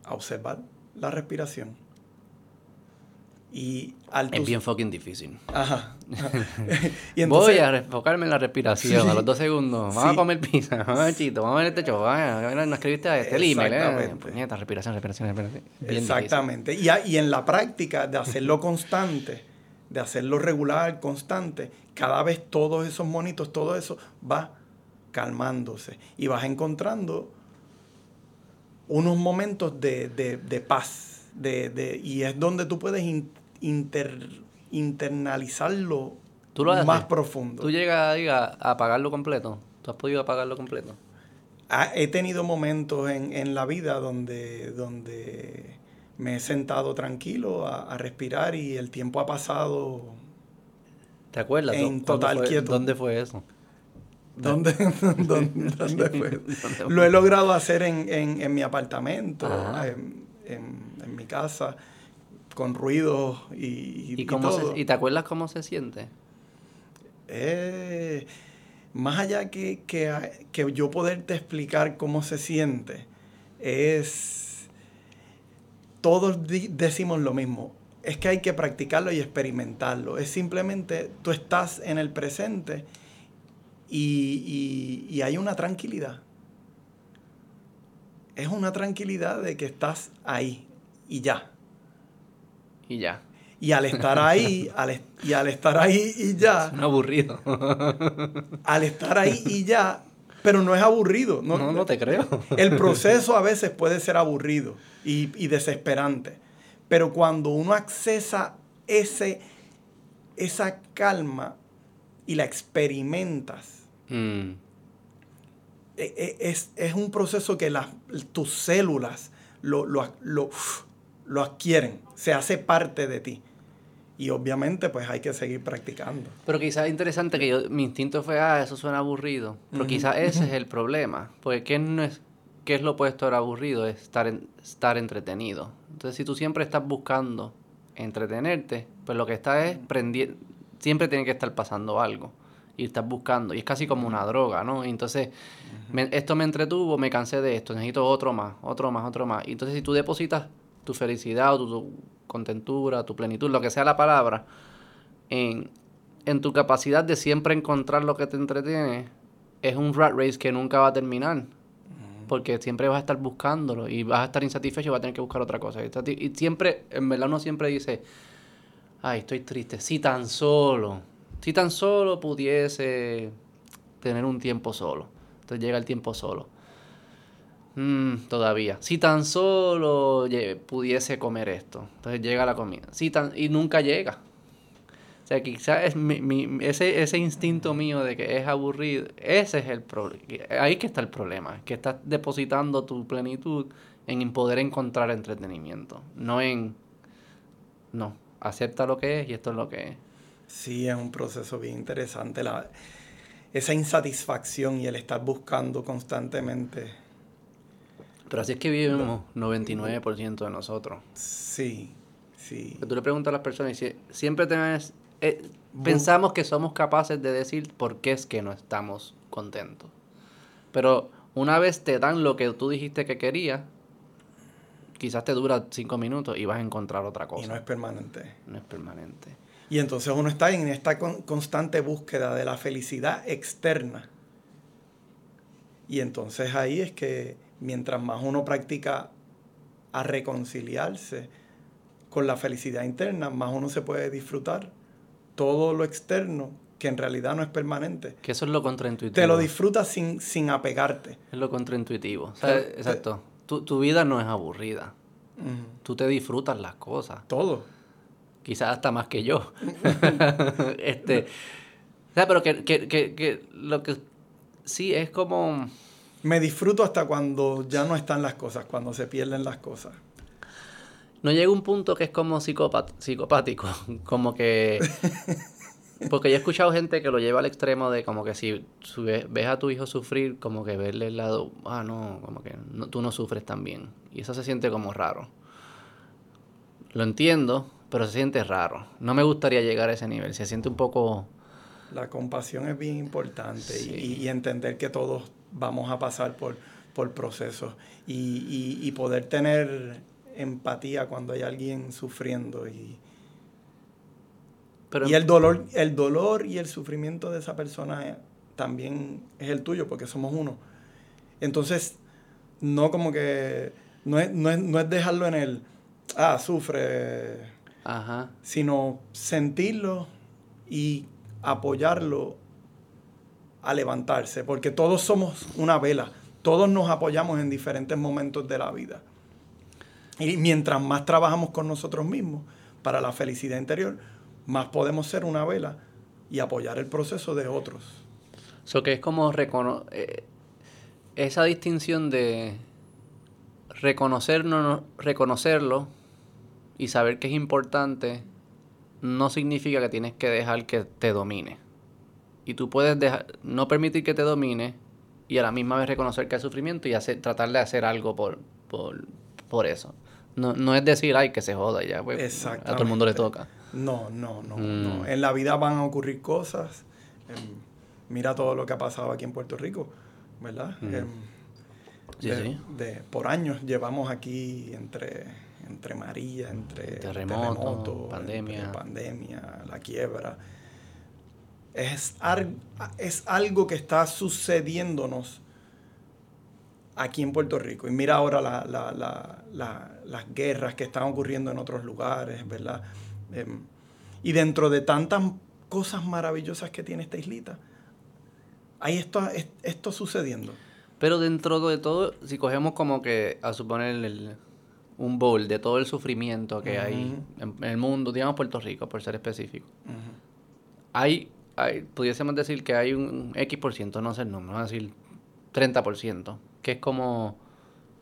a observar la respiración. Y al tu... Es bien fucking difícil. Ajá. Y entonces... Voy a enfocarme en la respiración sí. a los dos segundos. Vamos sí. a comer pizza. Vamos a ver chito. Vamos a ver este show. No escribiste a este email. ¿Eh? Puñeta, respiración, respiración, respiración. Bien Exactamente. Y, a, y en la práctica de hacerlo constante, de hacerlo regular, constante, cada vez todos esos monitos, todo eso va calmándose. Y vas encontrando unos momentos de, de, de paz. De, de, y es donde tú puedes in, Inter, internalizarlo ¿Tú lo más profundo. ¿Tú llegas a, a apagarlo completo? ¿Tú has podido apagarlo completo? Ah, he tenido momentos en, en la vida donde, donde me he sentado tranquilo a, a respirar y el tiempo ha pasado. ¿Te acuerdas? En total fue, quieto. ¿Dónde fue eso? ¿Dónde, dónde, dónde fue? ¿Dónde? Lo he logrado hacer en, en, en mi apartamento, en, en, en mi casa, con ruidos y, y, ¿Y, cómo y todo. Se, ¿Y te acuerdas cómo se siente? Eh, más allá que, que, que yo poderte explicar cómo se siente, es... Todos di- decimos lo mismo. Es que hay que practicarlo y experimentarlo. Es simplemente tú estás en el presente y, y, y hay una tranquilidad. Es una tranquilidad de que estás ahí y ya. Y ya. Y al estar ahí, al, y al estar ahí y ya... Es un aburrido. Al estar ahí y ya, pero no es aburrido. No, no, no te creo. El proceso a veces puede ser aburrido y, y desesperante, pero cuando uno accesa ese, esa calma y la experimentas, mm. es, es un proceso que las, tus células lo, lo, lo, lo adquieren, se hace parte de ti. Y obviamente, pues hay que seguir practicando. Pero quizás es interesante que yo, mi instinto fue, ah, eso suena aburrido. Pero uh-huh. quizás ese uh-huh. es el problema. Porque ¿qué, no es, ¿qué es lo opuesto a aburrido? Es estar, en, estar entretenido. Entonces, si tú siempre estás buscando entretenerte, pues lo que estás es prendiendo. Siempre tiene que estar pasando algo. Y estás buscando. Y es casi como una droga, ¿no? Y entonces, uh-huh. me, esto me entretuvo, me cansé de esto. Necesito otro más, otro más, otro más. Y entonces, si tú depositas tu felicidad o tu, tu contentura, tu plenitud, lo que sea la palabra, en, en tu capacidad de siempre encontrar lo que te entretiene, es un rat race que nunca va a terminar, porque siempre vas a estar buscándolo y vas a estar insatisfecho y vas a tener que buscar otra cosa. Y siempre, en verdad uno siempre dice, ay, estoy triste, si tan solo, si tan solo pudiese tener un tiempo solo. Entonces llega el tiempo solo. Mm, todavía. Si tan solo pudiese comer esto. Entonces llega la comida. Si tan, y nunca llega. O sea, quizás es mi, mi, ese, ese instinto mío de que es aburrido, ese es el problema. Ahí que está el problema. Que estás depositando tu plenitud en poder encontrar entretenimiento. No en... No. Acepta lo que es y esto es lo que es. Sí, es un proceso bien interesante. La, esa insatisfacción y el estar buscando constantemente... Pero así es que vivimos noventa y nueve por ciento de nosotros. Sí, sí. Tú le preguntas a las personas y siempre tenés, eh, pensamos que somos capaces de decir por qué es que no estamos contentos. Pero una vez te dan lo que tú dijiste que querías, quizás te dura cinco minutos y vas a encontrar otra cosa. Y no es permanente. No es permanente. Y entonces uno está en esta con, constante búsqueda de la felicidad externa. Y entonces ahí es que... Mientras más uno practica a reconciliarse con la felicidad interna, más uno se puede disfrutar todo lo externo, que en realidad no es permanente. Que eso es lo contraintuitivo. Te lo disfrutas sin, sin apegarte. Es lo contraintuitivo. O sea, te, exacto. Te, tu, tu vida no es aburrida. Uh-huh. Tú te disfrutas las cosas. Todo. Quizás hasta más que yo. este, o sea, pero que, que, que, que lo que sí es como... Me disfruto hasta cuando ya no están las cosas, cuando se pierden las cosas. No llega un punto que es como psicopat- psicopático, como que... Porque yo he escuchado gente que lo lleva al extremo de como que si ves a tu hijo sufrir, como que verle el lado, ah, no, como que no, tú no sufres también. Y eso se siente como raro. Lo entiendo, pero se siente raro. No me gustaría llegar a ese nivel, se siente un poco... La compasión es bien importante, sí. y, y entender que todos... Vamos a pasar por, por procesos y, y, y poder tener empatía cuando hay alguien sufriendo. Y, Pero, y el dolor, el dolor y el sufrimiento de esa persona también es el tuyo, porque somos uno. Entonces, no como que... No es, no es, no es dejarlo en el... Ah, sufre. Ajá. Sino sentirlo y apoyarlo a levantarse, porque todos somos una vela, todos nos apoyamos en diferentes momentos de la vida. Y mientras más trabajamos con nosotros mismos para la felicidad interior, más podemos ser una vela y apoyar el proceso de otros. Eso que es como recono- eh, esa distinción de reconocernos, reconocerlo y saber que es importante, no significa que tienes que dejar que te domine. Y tú puedes dejar, no permitir que te domine y a la misma vez reconocer que hay sufrimiento y hacer, tratar de hacer algo por, por, por eso. No, no es decir, ay, que se joda ya, pues, a todo el mundo le toca. No, no, no, mm. no. En la vida van a ocurrir cosas. Eh, mira todo lo que ha pasado aquí en Puerto Rico, ¿verdad? Mm. Eh, sí, de, sí. De, por años llevamos aquí entre, entre María, entre terremoto, terremoto pandemia. Entre pandemia, la quiebra. Es, es algo que está sucediéndonos aquí en Puerto Rico. Y mira ahora la, la, la, la, las guerras que están ocurriendo en otros lugares, ¿verdad? Eh, y dentro de tantas cosas maravillosas que tiene esta islita, hay esto, esto sucediendo. Pero dentro de todo, si cogemos como que, a suponer, el, un bowl de todo el sufrimiento que uh-huh. hay en, en el mundo, digamos Puerto Rico, por ser específico, uh-huh. hay... Hay, pudiésemos decir que hay un X por ciento, no sé el número, vamos a decir treinta por ciento, que es como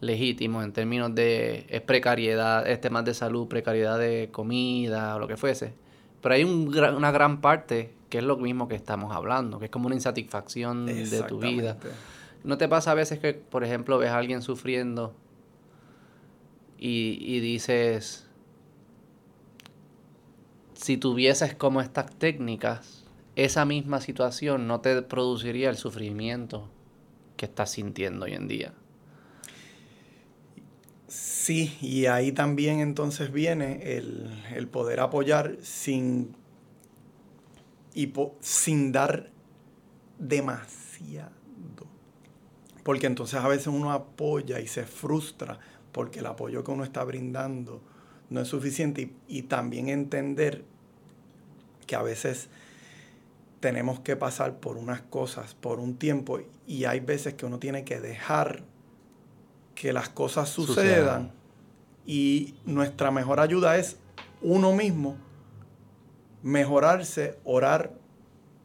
legítimo en términos de es precariedad, es temas de salud, precariedad de comida o lo que fuese. Pero hay un, una gran parte que es lo mismo que estamos hablando, que es como una insatisfacción de tu vida. ¿No te pasa a veces que, por ejemplo, ves a alguien sufriendo y, y dices, si tuvieses como estas técnicas, esa misma situación no te produciría el sufrimiento que estás sintiendo hoy en día? Sí, y ahí también entonces viene el, el poder apoyar sin, hipo, sin dar demasiado. Porque entonces a veces uno apoya y se frustra porque el apoyo que uno está brindando no es suficiente. Y, y también entender que a veces tenemos que pasar por unas cosas, por un tiempo, y hay veces que uno tiene que dejar que las cosas sucedan, Sucedan. Y nuestra mejor ayuda es uno mismo, mejorarse, orar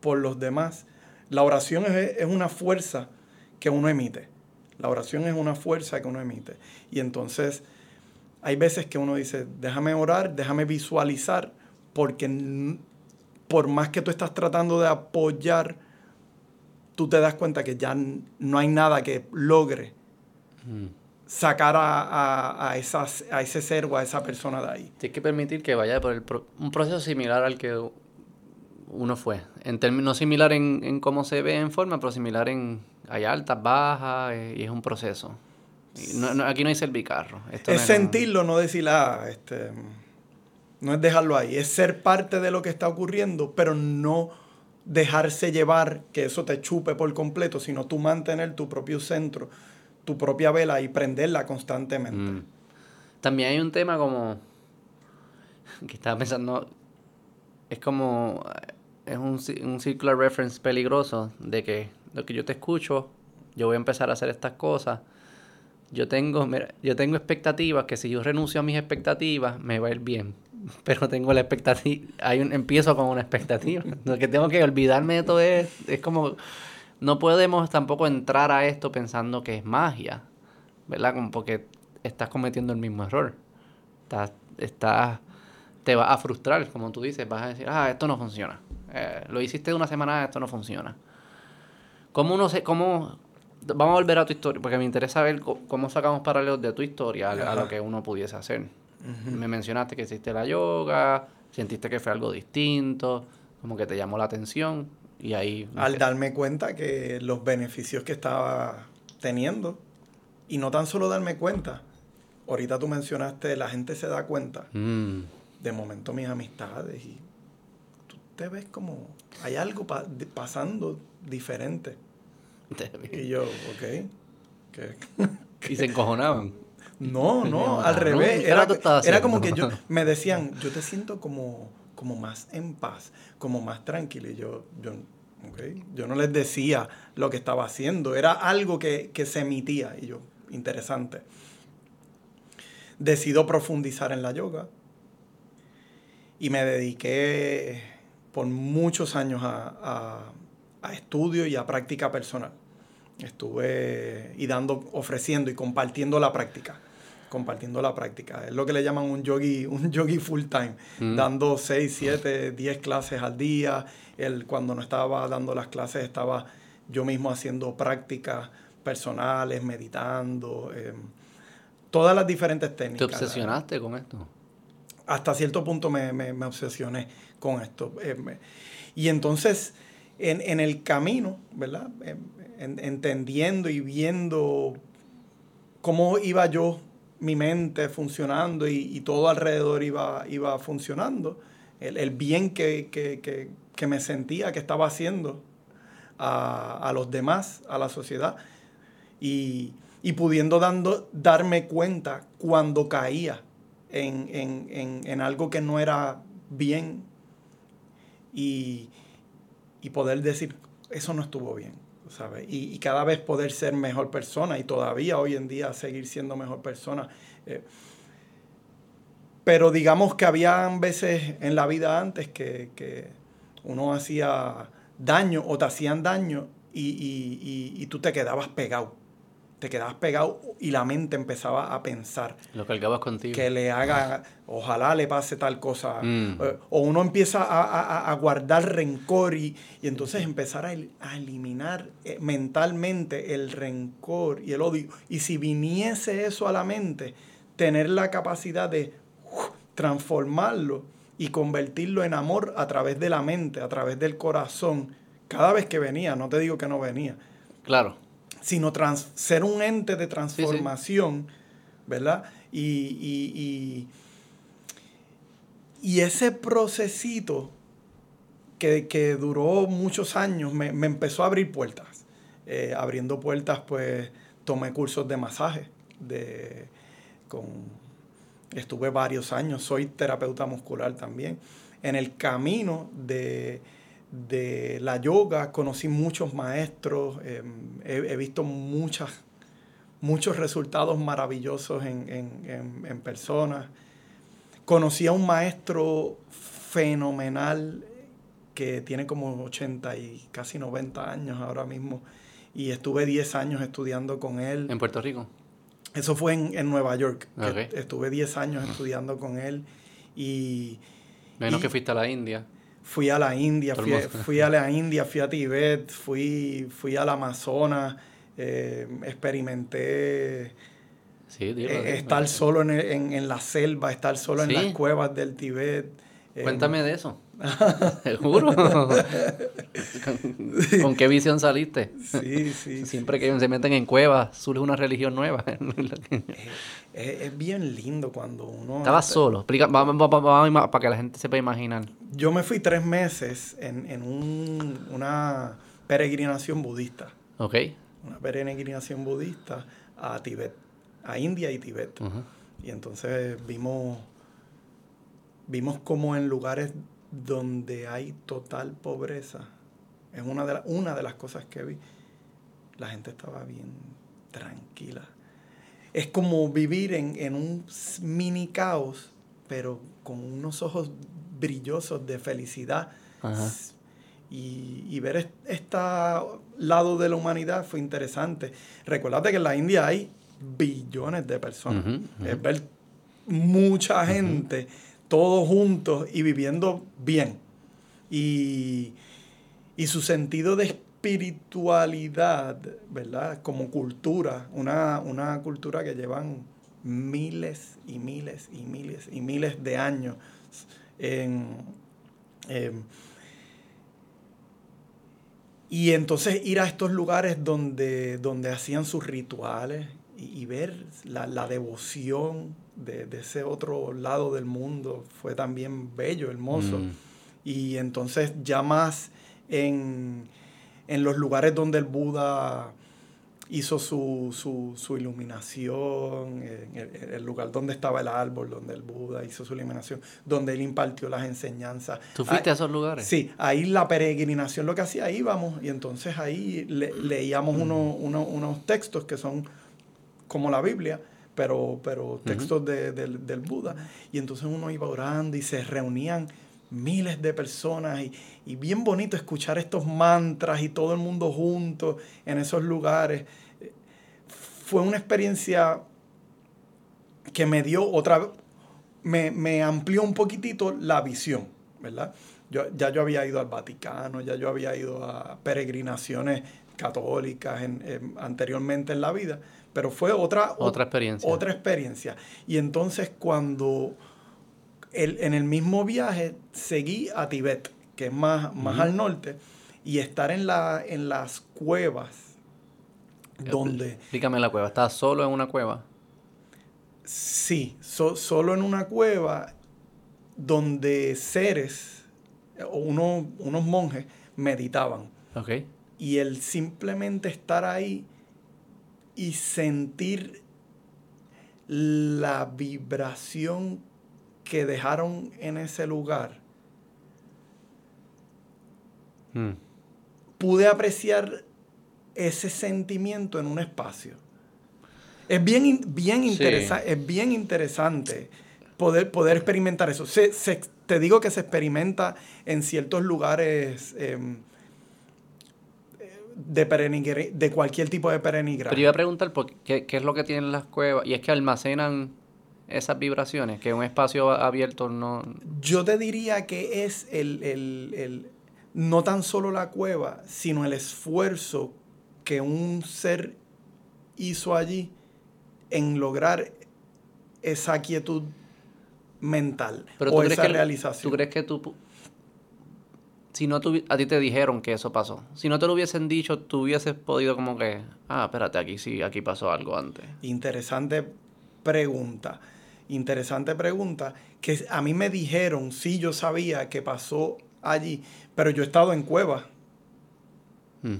por los demás. La oración es, es una fuerza que uno emite. La oración es una fuerza que uno emite. Y entonces hay veces que uno dice, déjame orar, déjame visualizar, porque n- por más que tú estás tratando de apoyar, tú te das cuenta que ya no hay nada que logre mm. sacar a, a, a, esas, a ese ser o a esa persona de ahí. Tienes que permitir que vaya por el pro- un proceso similar al que uno fue. En términos, no similar en, en cómo se ve en forma, pero similar en... Hay altas, bajas, y es un proceso. No, no, aquí no hay servicarro. Esto es no sentirlo, no, no decir, ah, este... No es dejarlo ahí, es ser parte de lo que está ocurriendo, pero no dejarse llevar, que eso te chupe por completo, sino tú mantener tu propio centro, tu propia vela y prenderla constantemente. Mm. También hay un tema como... que estaba pensando... Es como... Es un, un circular reference peligroso de que lo que yo te escucho, yo voy a empezar a hacer estas cosas... Yo tengo, mira, yo tengo expectativas que si yo renuncio a mis expectativas me va a ir bien, pero tengo la expectativa, hay un, empiezo con una expectativa, lo que tengo que olvidarme de todo es, es como, no podemos tampoco entrar a esto pensando que es magia, ¿verdad? Como porque estás cometiendo el mismo error, estás, estás, te vas a frustrar, como tú dices, vas a decir, ah, esto no funciona, eh, lo hiciste una semana, esto no funciona. ¿Cómo uno se, cómo... Vamos a volver a tu historia, porque me interesa ver cómo sacamos paralelos de tu historia a, a lo que uno pudiese hacer. Uh-huh. Me mencionaste que hiciste la yoga, sentiste que fue algo distinto, como que te llamó la atención, y ahí... Al me... darme cuenta que los beneficios que estaba teniendo, y no tan solo darme cuenta, ahorita tú mencionaste, la gente se da cuenta. Mm. De momento mis amistades, y tú te ves como... Hay algo pa- pasando diferente. Y yo, ok. ¿Qué? ¿Qué? ¿Y se encojonaban? No, no, al revés. Era, era como que yo, me decían, yo te siento como, como más en paz, como más tranquilo. Y yo, yo, okay. Yo no les decía lo que estaba haciendo. Era algo que, que se emitía. Y yo, interesante. Decido profundizar en la yoga. Y me dediqué por muchos años a... a a estudio y a práctica personal. Estuve y dando, ofreciendo y compartiendo la práctica. Compartiendo la práctica. Es lo que le llaman un yogi, un yogi full time. Mm. Dando seis, siete, diez clases al día. Él, cuando no estaba dando las clases, estaba yo mismo haciendo prácticas personales, meditando. Eh, todas las diferentes técnicas. ¿Te obsesionaste ¿verdad? con esto? Hasta cierto punto me, me, me obsesioné con esto. Eh, me, y entonces... En, en el camino, ¿verdad? En, entendiendo y viendo cómo iba yo mi mente funcionando y, y todo alrededor iba, iba funcionando. El, el bien que, que, que, que me sentía que estaba haciendo a, a los demás, a la sociedad. Y, y pudiendo dando, darme cuenta cuando caía en, en, en, en algo que no era bien y, y poder decir, eso no estuvo bien, ¿sabes? Y, y cada vez poder ser mejor persona y todavía hoy en día seguir siendo mejor persona. Eh, pero digamos que había veces en la vida antes que, que uno hacía daño o te hacían daño y, y, y, y tú te quedabas pegado. Te quedabas pegado y la mente empezaba a pensar. Lo cargabas contigo. Que le haga, ojalá le pase tal cosa. Mm. O uno empieza a, a, a guardar rencor y, y entonces empezar a, el, a eliminar mentalmente el rencor y el odio. Y si viniese eso a la mente, tener la capacidad de uh, transformarlo y convertirlo en amor a través de la mente, a través del corazón. Cada vez que venía, no te digo que no venía. Claro. Sino trans, ser un ente de transformación, sí, sí. ¿Verdad? Y, y, y, y ese procesito que, que duró muchos años me, me empezó a abrir puertas. Eh, abriendo puertas, pues, tomé cursos de masaje. De, con, estuve varios años, soy terapeuta muscular también. En el camino de... de la yoga conocí muchos maestros, eh, he, he visto muchas, muchos resultados maravillosos en, en, en, en personas. Conocí a un maestro fenomenal que tiene como ochenta y casi noventa años ahora mismo y estuve diez años estudiando con él. ¿En Puerto Rico? Eso fue en, en Nueva York. Okay. Estuve diez años mm. estudiando con él y... Menos y, que fuiste a la India. Fui a la India, fui, fui a la India, fui a Tibet, fui, fui al Amazonas, eh, experimenté sí, digo, eh, estar digo. solo en, en, en la selva, estar solo ¿Sí? en las cuevas del Tibet. Eh, Cuéntame de eso. Seguro. ¿Con, ¿Con qué visión saliste? Sí, sí. Siempre sí, que sí. se meten en cuevas, surge una religión nueva. es, es, es bien lindo cuando uno... Estaba está... solo. Vamos para que la gente sepa imaginar. Yo me fui tres meses en, en un, una peregrinación budista. Ok. Una peregrinación budista a Tibet. A India y Tibet. Uh-huh. Y entonces vimos... Vimos como en lugares donde hay total pobreza, es una de, la, una de las cosas que vi, la gente estaba bien tranquila. Es como vivir en, en un mini caos, pero con unos ojos brillosos de felicidad. Ajá. Y, y ver este lado de la humanidad fue interesante. Recuérdate que en la India hay billones de personas. Uh-huh, uh-huh. Es ver mucha gente... Uh-huh. Todos juntos y viviendo bien. Y, y su sentido de espiritualidad, ¿verdad? Como cultura, una, una cultura que llevan miles y miles y miles y miles de años. En, en, y entonces ir a estos lugares donde, donde hacían sus rituales y, y ver la, la devoción, De, de ese otro lado del mundo fue también bello, hermoso. Mm. Y entonces ya más en, en los lugares donde el Buda hizo su, su, su iluminación, en el, el lugar donde estaba el árbol, donde el Buda hizo su iluminación, donde él impartió las enseñanzas. ¿Tú fuiste ahí, a esos lugares? Sí, ahí la peregrinación lo que hacía, íbamos y entonces ahí le, leíamos mm. uno, uno, unos textos que son como la Biblia, pero, pero textos uh-huh. de, de, del Buda. Y entonces uno iba orando y se reunían miles de personas. Y, y bien bonito escuchar estos mantras y todo el mundo junto en esos lugares. Fue una experiencia que me dio otra... Me, me amplió un poquitito la visión, ¿verdad? Yo, ya yo había ido al Vaticano, ya yo había ido a peregrinaciones católicas en, en, anteriormente en la vida, pero fue otra, otra, experiencia. otra experiencia. Y entonces cuando el, en el mismo viaje seguí a Tibet, que es más, más uh-huh. al norte, y estar en, la, en las cuevas. Donde, explícame la cueva. ¿Estabas solo en una cueva? Sí, so, solo en una cueva donde seres, o unos, unos monjes, meditaban. Okay. Y el simplemente estar ahí y sentir la vibración que dejaron en ese lugar. Hmm. Pude apreciar ese sentimiento en un espacio. Es bien, bien, interesa- sí. es bien interesante poder, poder experimentar eso. Se, se, te digo que se experimenta en ciertos lugares eh, de, perenigre- de cualquier tipo de peregrinaje. Pero iba a preguntar por qué, qué es lo que tienen las cuevas. Y es que almacenan esas vibraciones, que un espacio abierto no... Yo te diría que es el, el, el, no tan solo la cueva, sino el esfuerzo que un ser hizo allí en lograr esa quietud mental. Pero o esa realización. ¿Tú crees que tú... Si no tu, a ti te dijeron que eso pasó. Si no te lo hubiesen dicho, tú hubieses podido como que... Ah, espérate, aquí sí, aquí pasó algo antes. Interesante pregunta. Interesante pregunta. Que a mí me dijeron, sí, yo sabía que pasó allí, pero yo he estado en cuevas. Hmm.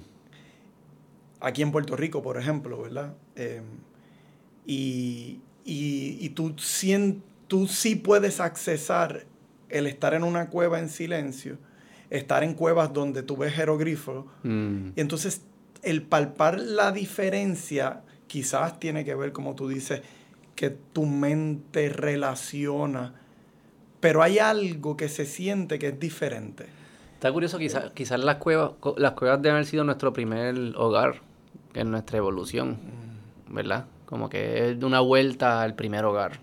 Aquí en Puerto Rico, por ejemplo, ¿verdad? Eh, y y, y tú, si, tú sí puedes accesar el estar en una cueva en silencio, estar en cuevas donde tú ves jeroglíficos. Mm. Y entonces, el palpar la diferencia quizás tiene que ver, como tú dices, que tu mente relaciona. Pero hay algo que se siente que es diferente. Está curioso, quizás quizás las cuevas, las cuevas deben haber sido nuestro primer hogar en nuestra evolución, ¿verdad? Como que es de una vuelta al primer hogar.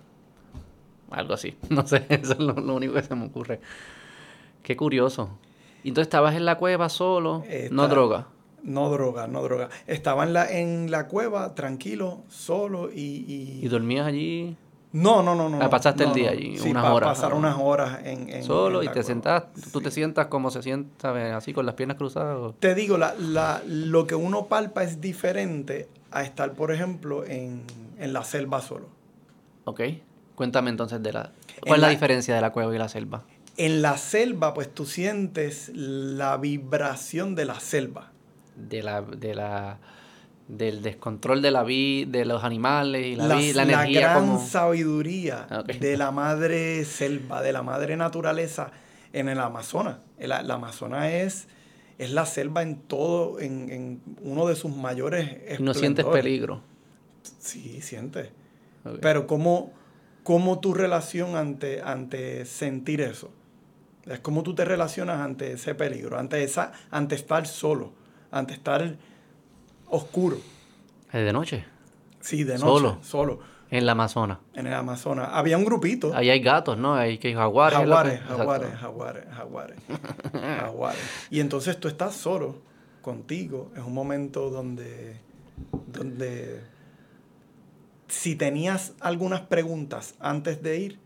Algo así. No sé, eso es lo, lo único que se me ocurre. Qué curioso. Y entonces estabas en la cueva solo, Esta, no droga. No droga, no droga. Estaba en la, en la cueva tranquilo, solo y, y... ¿Y dormías allí? No, no, no, no. Ah, pasaste no, el día no, allí, sí, unas pa- horas. Pasar unas horas en, en solo en y te sentás, sí. Tú te sientas como se sienta, así con las piernas cruzadas. ¿O? Te digo, la, la, lo que uno palpa es diferente a estar, por ejemplo, en, en la selva solo. Ok. Cuéntame entonces de la. ¿Cuál es la, la diferencia de la cueva y la selva? En la selva, pues tú sientes la vibración de la selva. De la, de la. Del descontrol de la vida, de los animales y la, la, vi, la energía. La gran como... sabiduría okay. de la madre selva, de la madre naturaleza en el Amazonas. El, el Amazonas es, es la selva en todo, en, en uno de sus mayores esplendores. ¿No sientes peligro? Sí, sientes. Okay. Pero ¿cómo, cómo tu relación ante, ante sentir eso? Es como tú te relacionas ante ese peligro, ante, esa, ante estar solo, ante estar... oscuro. ¿De noche? Sí, de noche. Solo. Solo. En el Amazonas. En el Amazonas. Había un grupito. Ahí hay gatos, ¿no? Hay que jaguares. Jaguares, que... jaguares, jaguares, jaguares, jaguares, jaguares. Y entonces tú estás solo, contigo. Es un momento donde, donde si tenías algunas preguntas antes de ir,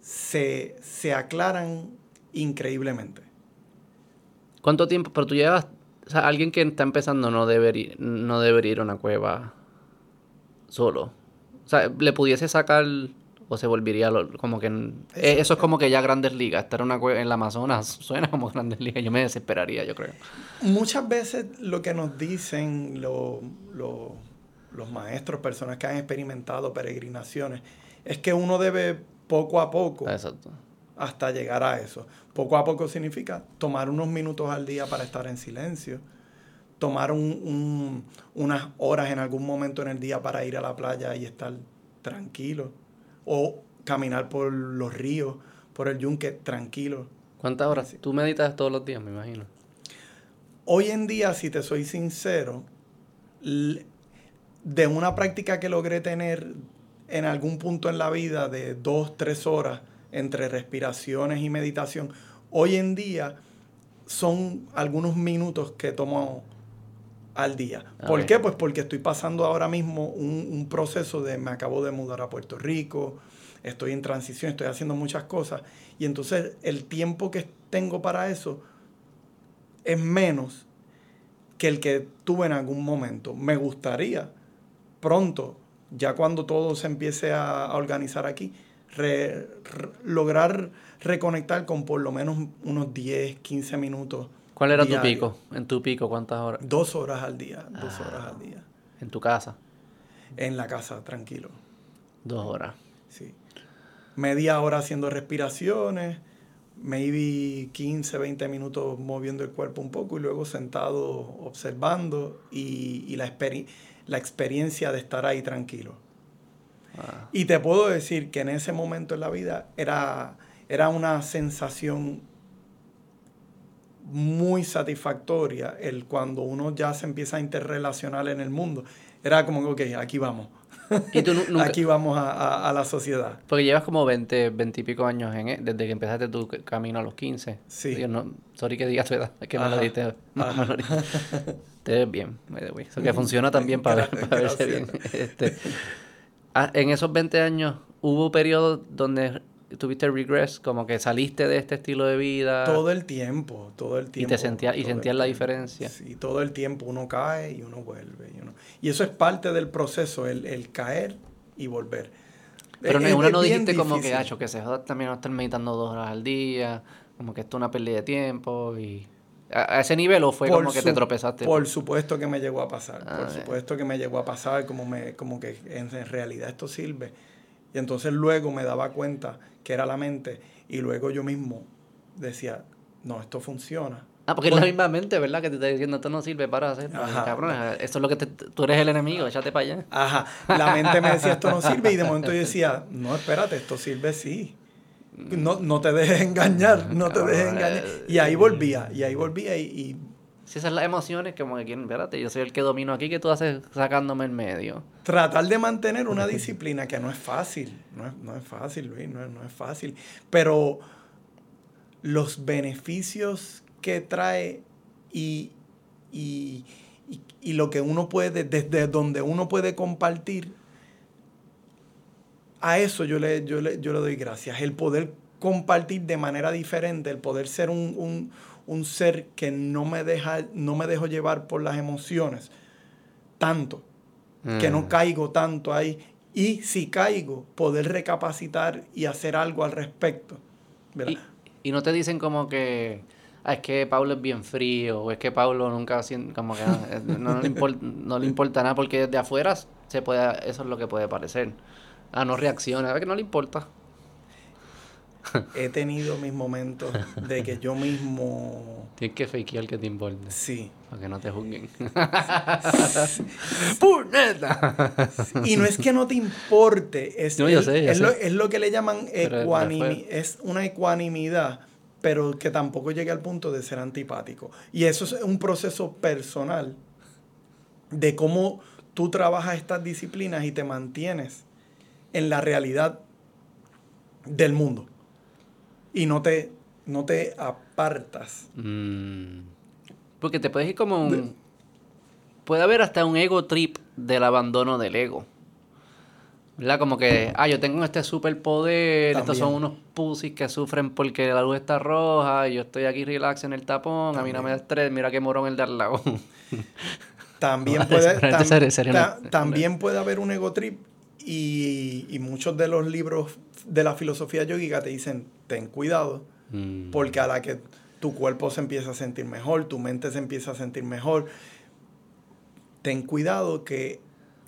se, se aclaran increíblemente. ¿Cuánto tiempo? Pero tú llevas... O sea, alguien que está empezando no debería, no debería ir a una cueva solo. O sea, le pudiese sacar o se volvería como que... Eso, eso es como que ya Grandes Ligas. Estar en una cueva en el Amazonas suena como Grandes Ligas. Yo me desesperaría, yo creo. Muchas veces lo que nos dicen lo, lo, los maestros, personas que han experimentado peregrinaciones, es que uno debe poco a poco... Exacto. Hasta llegar a eso. Poco a poco significa tomar unos minutos al día para estar en silencio, tomar un, un, unas horas en algún momento en el día para ir a la playa y estar tranquilo, o caminar por los ríos, por el yunque, tranquilo. ¿Cuántas horas? Tú meditas todos los días, me imagino. Hoy en día, si te soy sincero, de una práctica que logré tener en algún punto en la vida de dos, tres horas, entre respiraciones y meditación. Hoy en día son algunos minutos que tomo al día. ¿Por qué? Pues porque estoy pasando ahora mismo un, un proceso de me acabo de mudar a Puerto Rico, estoy en transición, estoy haciendo muchas cosas. Y entonces el tiempo que tengo para eso es menos que el que tuve en algún momento. Me gustaría pronto ya cuando todo se empiece a, a organizar aquí, re, re, lograr reconectar con por lo menos unos diez, quince minutos. ¿Cuál era diario. Tu pico? ¿En tu pico cuántas horas? Dos horas al día, ah, dos horas al día. ¿En tu casa? En la casa, tranquilo. Dos horas. Sí. Media hora haciendo respiraciones, maybe quince, veinte minutos moviendo el cuerpo un poco y luego sentado observando y, y la, exper- la experiencia de estar ahí tranquilo. Ah. Y te puedo decir que en ese momento en la vida era, era una sensación muy satisfactoria el cuando uno ya se empieza a interrelacionar en el mundo. Era como, ok, aquí vamos. ¿Y tú nunca... Aquí vamos a, a, a la sociedad. Porque llevas como veinte, veinte y pico años en, ¿eh? Desde que empezaste tu camino a los quince. Sí. Digo, no, sorry que digas tu edad, es que me lo diste. Te ves bien, me de güey. Eso que funciona también para, para verse bien. Este, en esos veinte años, ¿hubo periodos donde tuviste regress? Como que saliste de este estilo de vida. Todo el tiempo, todo el tiempo. Y te sentías, y sentías la diferencia. Sí, todo el tiempo uno cae y uno vuelve. Y, uno... y eso es parte del proceso, el, el caer y volver. Pero en una no dijiste como que, hacho, que se joda también no estar meditando dos horas al día, como que esto es una pérdida de tiempo. Y ¿a ese nivel o fue como que te tropezaste? Por supuesto que me llegó a pasar, por supuesto que me llegó a pasar, como, me, como que en realidad esto sirve. Y entonces luego me daba cuenta que era la mente y luego yo mismo decía, no, esto funciona. Ah, porque bueno, es la misma mente, ¿verdad? Que te está diciendo, esto no sirve para hacer, cabrón, esto es lo que te, tú eres el enemigo, échate para allá. Ajá, la mente me decía, esto no sirve y de momento yo decía, no, espérate, esto sirve, sí. No, no te dejes engañar, no te dejes engañar. Y ahí volvía, y ahí volvía y... y... si esas son las emociones, como que quieren, espérate, yo soy el que domino aquí, que tú haces sacándome en medio. Tratar de mantener una disciplina que no es fácil, no es, no es fácil, Luis, no es, no es fácil. Pero los beneficios que trae y, y, y, y lo que uno puede, desde donde uno puede compartir, a eso yo le, yo le, yo le doy gracias. El poder compartir de manera diferente, el poder ser un... un un ser que no me deja, no me dejo llevar por las emociones tanto, mm. que no caigo tanto ahí. Y si caigo, poder recapacitar y hacer algo al respecto. Y, y no te dicen como que, ah, es que Pablo es bien frío, o es que Pablo nunca, como que no, no, le, import, no le importa nada, porque desde afuera se puede, eso es lo que puede parecer. Ah, no reacciona, es que no le importa. He tenido mis momentos de que yo mismo... Tienes que fakear que te importe. Sí. Para que no te juzguen. ¡Puneta! Y no es que no te importe. Es, no, el, yo sé, yo es, sé. Lo, es lo que le llaman ecuanimidad. Es una ecuanimidad, pero que tampoco llegue al punto de ser antipático. Y eso es un proceso personal de cómo tú trabajas estas disciplinas y te mantienes en la realidad del mundo. Y no te, no te apartas. Mm. Porque te puedes ir como un... De... Puede haber hasta un ego trip del abandono del ego. ¿Verdad? Como que, ah, yo tengo este superpoder, también. Estos son unos pussies que sufren porque la luz está roja, y yo estoy aquí relax en el tapón, también. A mí no me da estrés, mira qué morón el de al lado. También, puede, tam, serio, serio, ta, no. también puede haber un ego trip. Y, y muchos de los libros de la filosofía yogica te dicen, ten cuidado, mm. porque a la que tu cuerpo se empieza a sentir mejor, tu mente se empieza a sentir mejor, ten cuidado que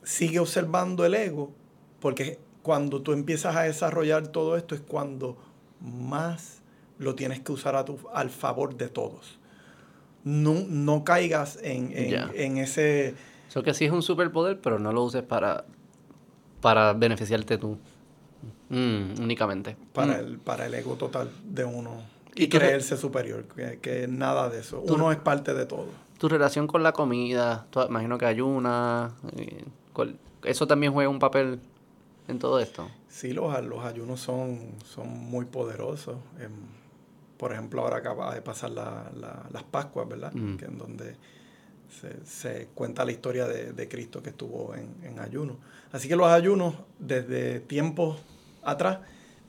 sigue observando el ego, porque cuando tú empiezas a desarrollar todo esto es cuando más lo tienes que usar a tu, al favor de todos. No, no caigas en, en, yeah. en ese... Eso que sí es un superpoder, pero no lo uses para... Para beneficiarte tú. Mm, únicamente. Para, mm. el, para el ego total de uno. Y, y creerse re- superior. Que, que nada de eso. Uno re- es parte de todo. Tu relación con la comida. Tú, imagino que ayunas. Eh, ¿Eso también juega un papel en todo esto? Sí, los, los ayunos son, son muy poderosos. Eh, por ejemplo, ahora acaba de pasar la, la, las Pascuas, ¿verdad? Mm. Que en donde... Se, se cuenta la historia de, de Cristo que estuvo en, en ayuno. Así que los ayunos, desde tiempos atrás,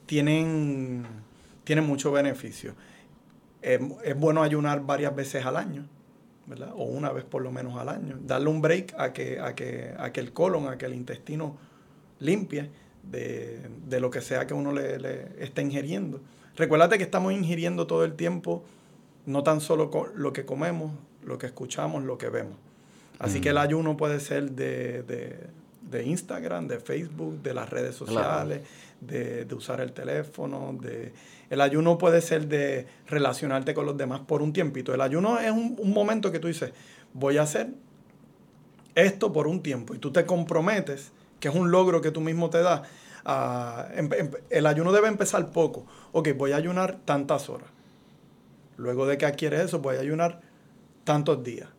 tienen, tienen mucho beneficio. Es, es bueno ayunar varias veces al año, ¿verdad? O una vez por lo menos al año. Darle un break a que, a que, a que el colon, a que el intestino limpia de, de lo que sea que uno le, le esté ingiriendo. Recuérdate que estamos ingiriendo todo el tiempo, no tan solo lo que comemos, lo que escuchamos, lo que vemos. Así mm. que el ayuno puede ser de, de, de Instagram, de Facebook, de las redes sociales, claro. de, de usar el teléfono. De, el ayuno puede ser de relacionarte con los demás por un tiempito. El ayuno es un, un momento que tú dices, voy a hacer esto por un tiempo. Y tú te comprometes, que es un logro que tú mismo te das. A, em, em, el ayuno debe empezar poco. Ok, voy a ayunar tantas horas. Luego de que adquieres eso, voy a ayunar tantos días.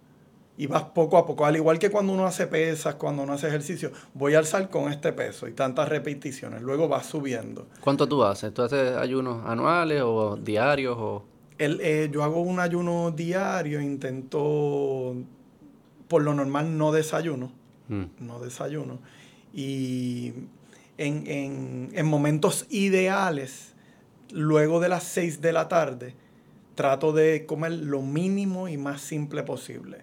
Y vas poco a poco. Al igual que cuando uno hace pesas, cuando uno hace ejercicio, voy a alzar con este peso y tantas repeticiones. Luego vas subiendo. ¿Cuánto tú haces? ¿Tú haces ayunos anuales o diarios? O... El, eh, yo hago un ayuno diario. Intento, por lo normal, no desayuno. Mm. No desayuno. Y en, en, en momentos ideales, luego de las seis de la tarde, trato de comer lo mínimo y más simple posible.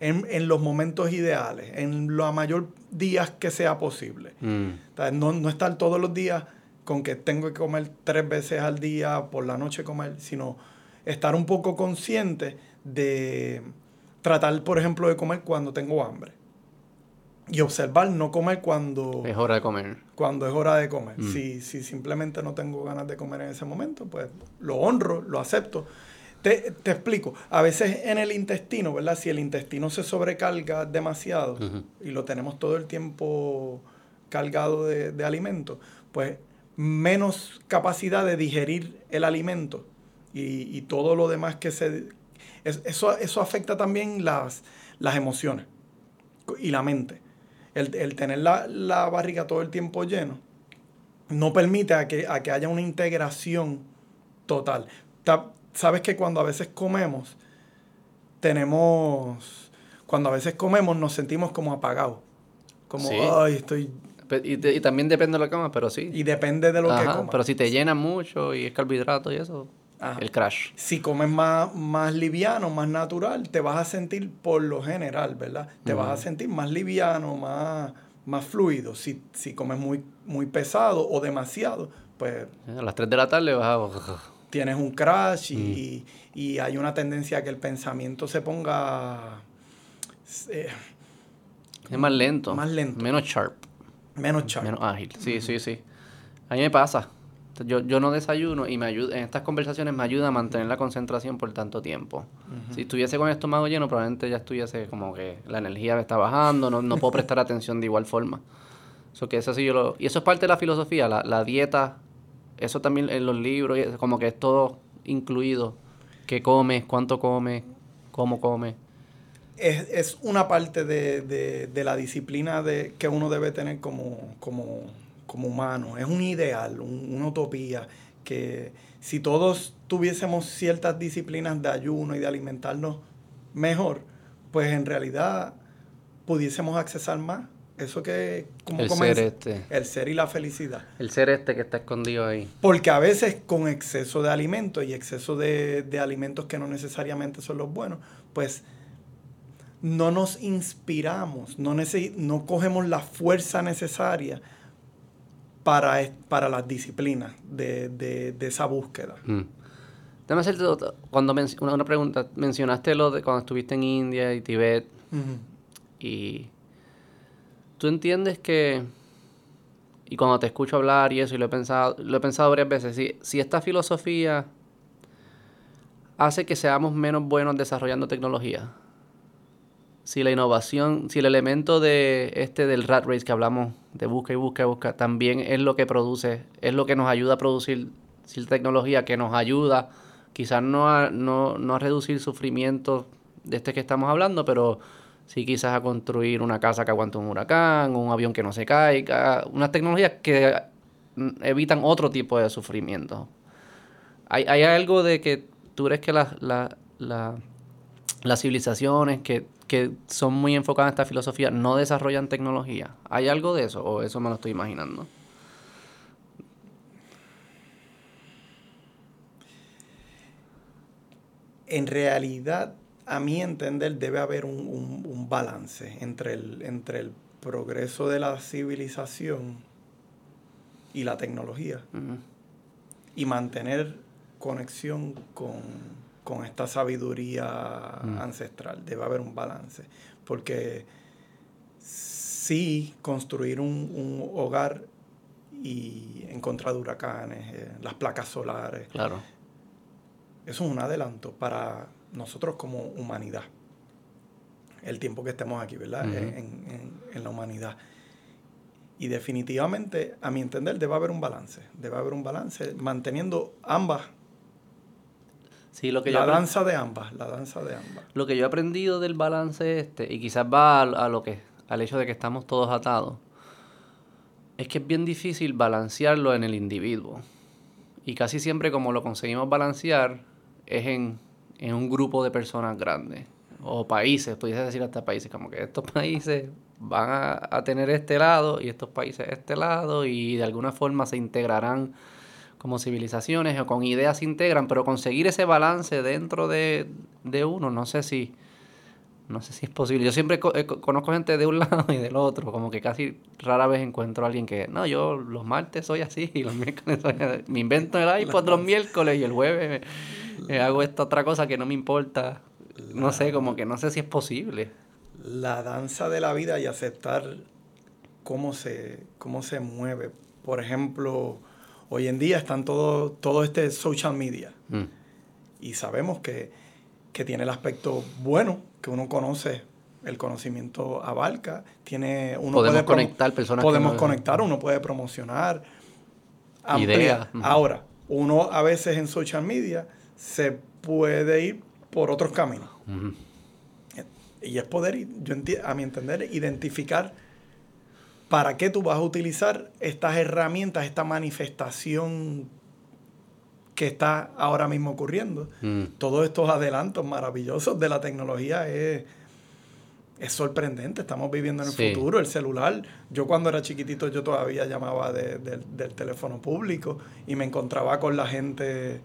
En, en los momentos ideales, en los mayor días que sea posible. Mm. O sea, no, no estar todos los días con que tengo que comer tres veces al día, por la noche comer, sino estar un poco consciente de tratar, por ejemplo, de comer cuando tengo hambre. Y observar no comer cuando... Es hora de comer. Cuando es hora de comer. Mm. Si, si simplemente no tengo ganas de comer en ese momento, pues lo honro, lo acepto. Te, te explico, a veces en el intestino, ¿verdad? Si el intestino se sobrecarga demasiado uh-huh. y lo tenemos todo el tiempo cargado de, de alimentos, pues menos capacidad de digerir el alimento y, y todo lo demás que se... Es, eso, eso afecta también las, las emociones y la mente. El, el tener la, la barriga todo el tiempo lleno no permite a que, a que haya una integración total. Ta, Sabes que cuando a veces comemos, tenemos... Cuando a veces comemos nos sentimos como apagados. Como, sí. ay, estoy... Y, te, y también depende de lo que comas, pero sí. Y depende de lo Ajá, que comas. Pero si te llenas mucho y es carbohidrato y eso, Ajá. el crash. Si comes más, más liviano, más natural, te vas a sentir por lo general, ¿verdad? Te uh-huh. vas a sentir más liviano, más, más fluido. Si, si comes muy, muy pesado o demasiado, pues... A las tres de la tarde vas a... Tienes un crash y, mm. y hay una tendencia a que el pensamiento se ponga... Eh, es más lento. Más lento. Menos sharp. Menos sharp. Menos ágil. Sí, mm. sí, sí. A mí me pasa. Yo, yo no desayuno y me ayuda, en estas conversaciones me ayuda a mantener la concentración por tanto tiempo. Uh-huh. Si estuviese con el estómago lleno, probablemente ya estuviese como que la energía me está bajando, no, no puedo prestar atención de igual forma. So que eso sí yo lo, y eso es parte de la filosofía, la, la dieta... Eso también en los libros, como que es todo incluido. ¿Qué comes? ¿Cuánto comes? ¿Cómo comes? Es, es una parte de, de, de la disciplina de, que uno debe tener como, como, como humano. Es un ideal, un, una utopía. Que si todos tuviésemos ciertas disciplinas de ayuno y de alimentarnos mejor, pues en realidad pudiésemos accesar más. Eso que... ¿cómo el comes? Ser este. El ser y la felicidad. El ser este que está escondido ahí. Porque a veces con exceso de alimentos y exceso de, de alimentos que no necesariamente son los buenos, pues no nos inspiramos, no, neces- no cogemos la fuerza necesaria para, para las disciplinas de, de, de esa búsqueda. Mm. Déjame hacerte otra, cuando men- una, una pregunta. Mencionaste lo de cuando estuviste en India y Tibet uh-huh. y... ¿Tú entiendes que, y cuando te escucho hablar y eso, y lo he pensado, lo he pensado varias veces, si, si esta filosofía hace que seamos menos buenos desarrollando tecnología? Si la innovación, si el elemento de este del rat race que hablamos, de busca y busca y busca, también es lo que produce, es lo que nos ayuda a producir cierta tecnología que nos ayuda quizás no a, no, no a reducir sufrimiento de este que estamos hablando, pero... Sí, quizás a construir una casa que aguante un huracán, un avión que no se caiga, unas tecnologías que evitan otro tipo de sufrimiento. ¿Hay, hay algo de que tú crees que la, la, la, las civilizaciones que, que son muy enfocadas en esta filosofía no desarrollan tecnología? ¿Hay algo de eso o eso me lo estoy imaginando? En realidad... A mi entender, debe haber un, un, un balance entre el, entre el progreso de la civilización y la tecnología. Uh-huh. Y mantener conexión con, con esta sabiduría uh-huh. ancestral. Debe haber un balance. Porque sí, construir un, un hogar y en contra de huracanes, eh, las placas solares. Claro. Eso es un adelanto para nosotros como humanidad. El tiempo que estemos aquí, ¿verdad? Uh-huh. en, en, en la humanidad. Y definitivamente, a mi entender, debe haber un balance. Debe haber un balance manteniendo ambas. Sí, lo que la yo danza de ambas, la danza de ambas. Lo que yo he aprendido del balance este, y quizás va a, a lo que, al hecho de que estamos todos atados, es que es bien difícil balancearlo en el individuo. Y casi siempre como lo conseguimos balancear es en, en un grupo de personas grandes. O países, pudiese decir hasta países, como que estos países van a, a tener este lado y estos países este lado y de alguna forma se integrarán como civilizaciones o con ideas se integran, pero conseguir ese balance dentro de, de uno, no sé si no sé si es posible. Yo siempre co- conozco gente de un lado y del otro, como que casi rara vez encuentro a alguien que, no, yo los martes soy así y los miércoles soy así. Me invento el iPod los miércoles y el jueves me, me hago esta otra cosa que no me importa. No sé, como que no sé si es posible. La danza de la vida y aceptar cómo se, cómo se mueve. Por ejemplo, hoy en día están todo, todo este social media. Mm. Y sabemos que, que tiene el aspecto bueno, que uno conoce, el conocimiento abarca. Tiene, uno podemos puede promo- conectar personas. Podemos no... conectar, uno puede promocionar, ampliar. Mm-hmm. Ahora, uno a veces en social media se puede ir por otros caminos. Uh-huh. Y es poder, yo enti- a mi entender, identificar para qué tú vas a utilizar estas herramientas, esta manifestación que está ahora mismo ocurriendo. Uh-huh. Todos estos adelantos maravillosos de la tecnología es, es sorprendente. Estamos viviendo en el sí. futuro. El celular, yo cuando era chiquitito yo todavía llamaba de, de, del teléfono público y me encontraba con la gente...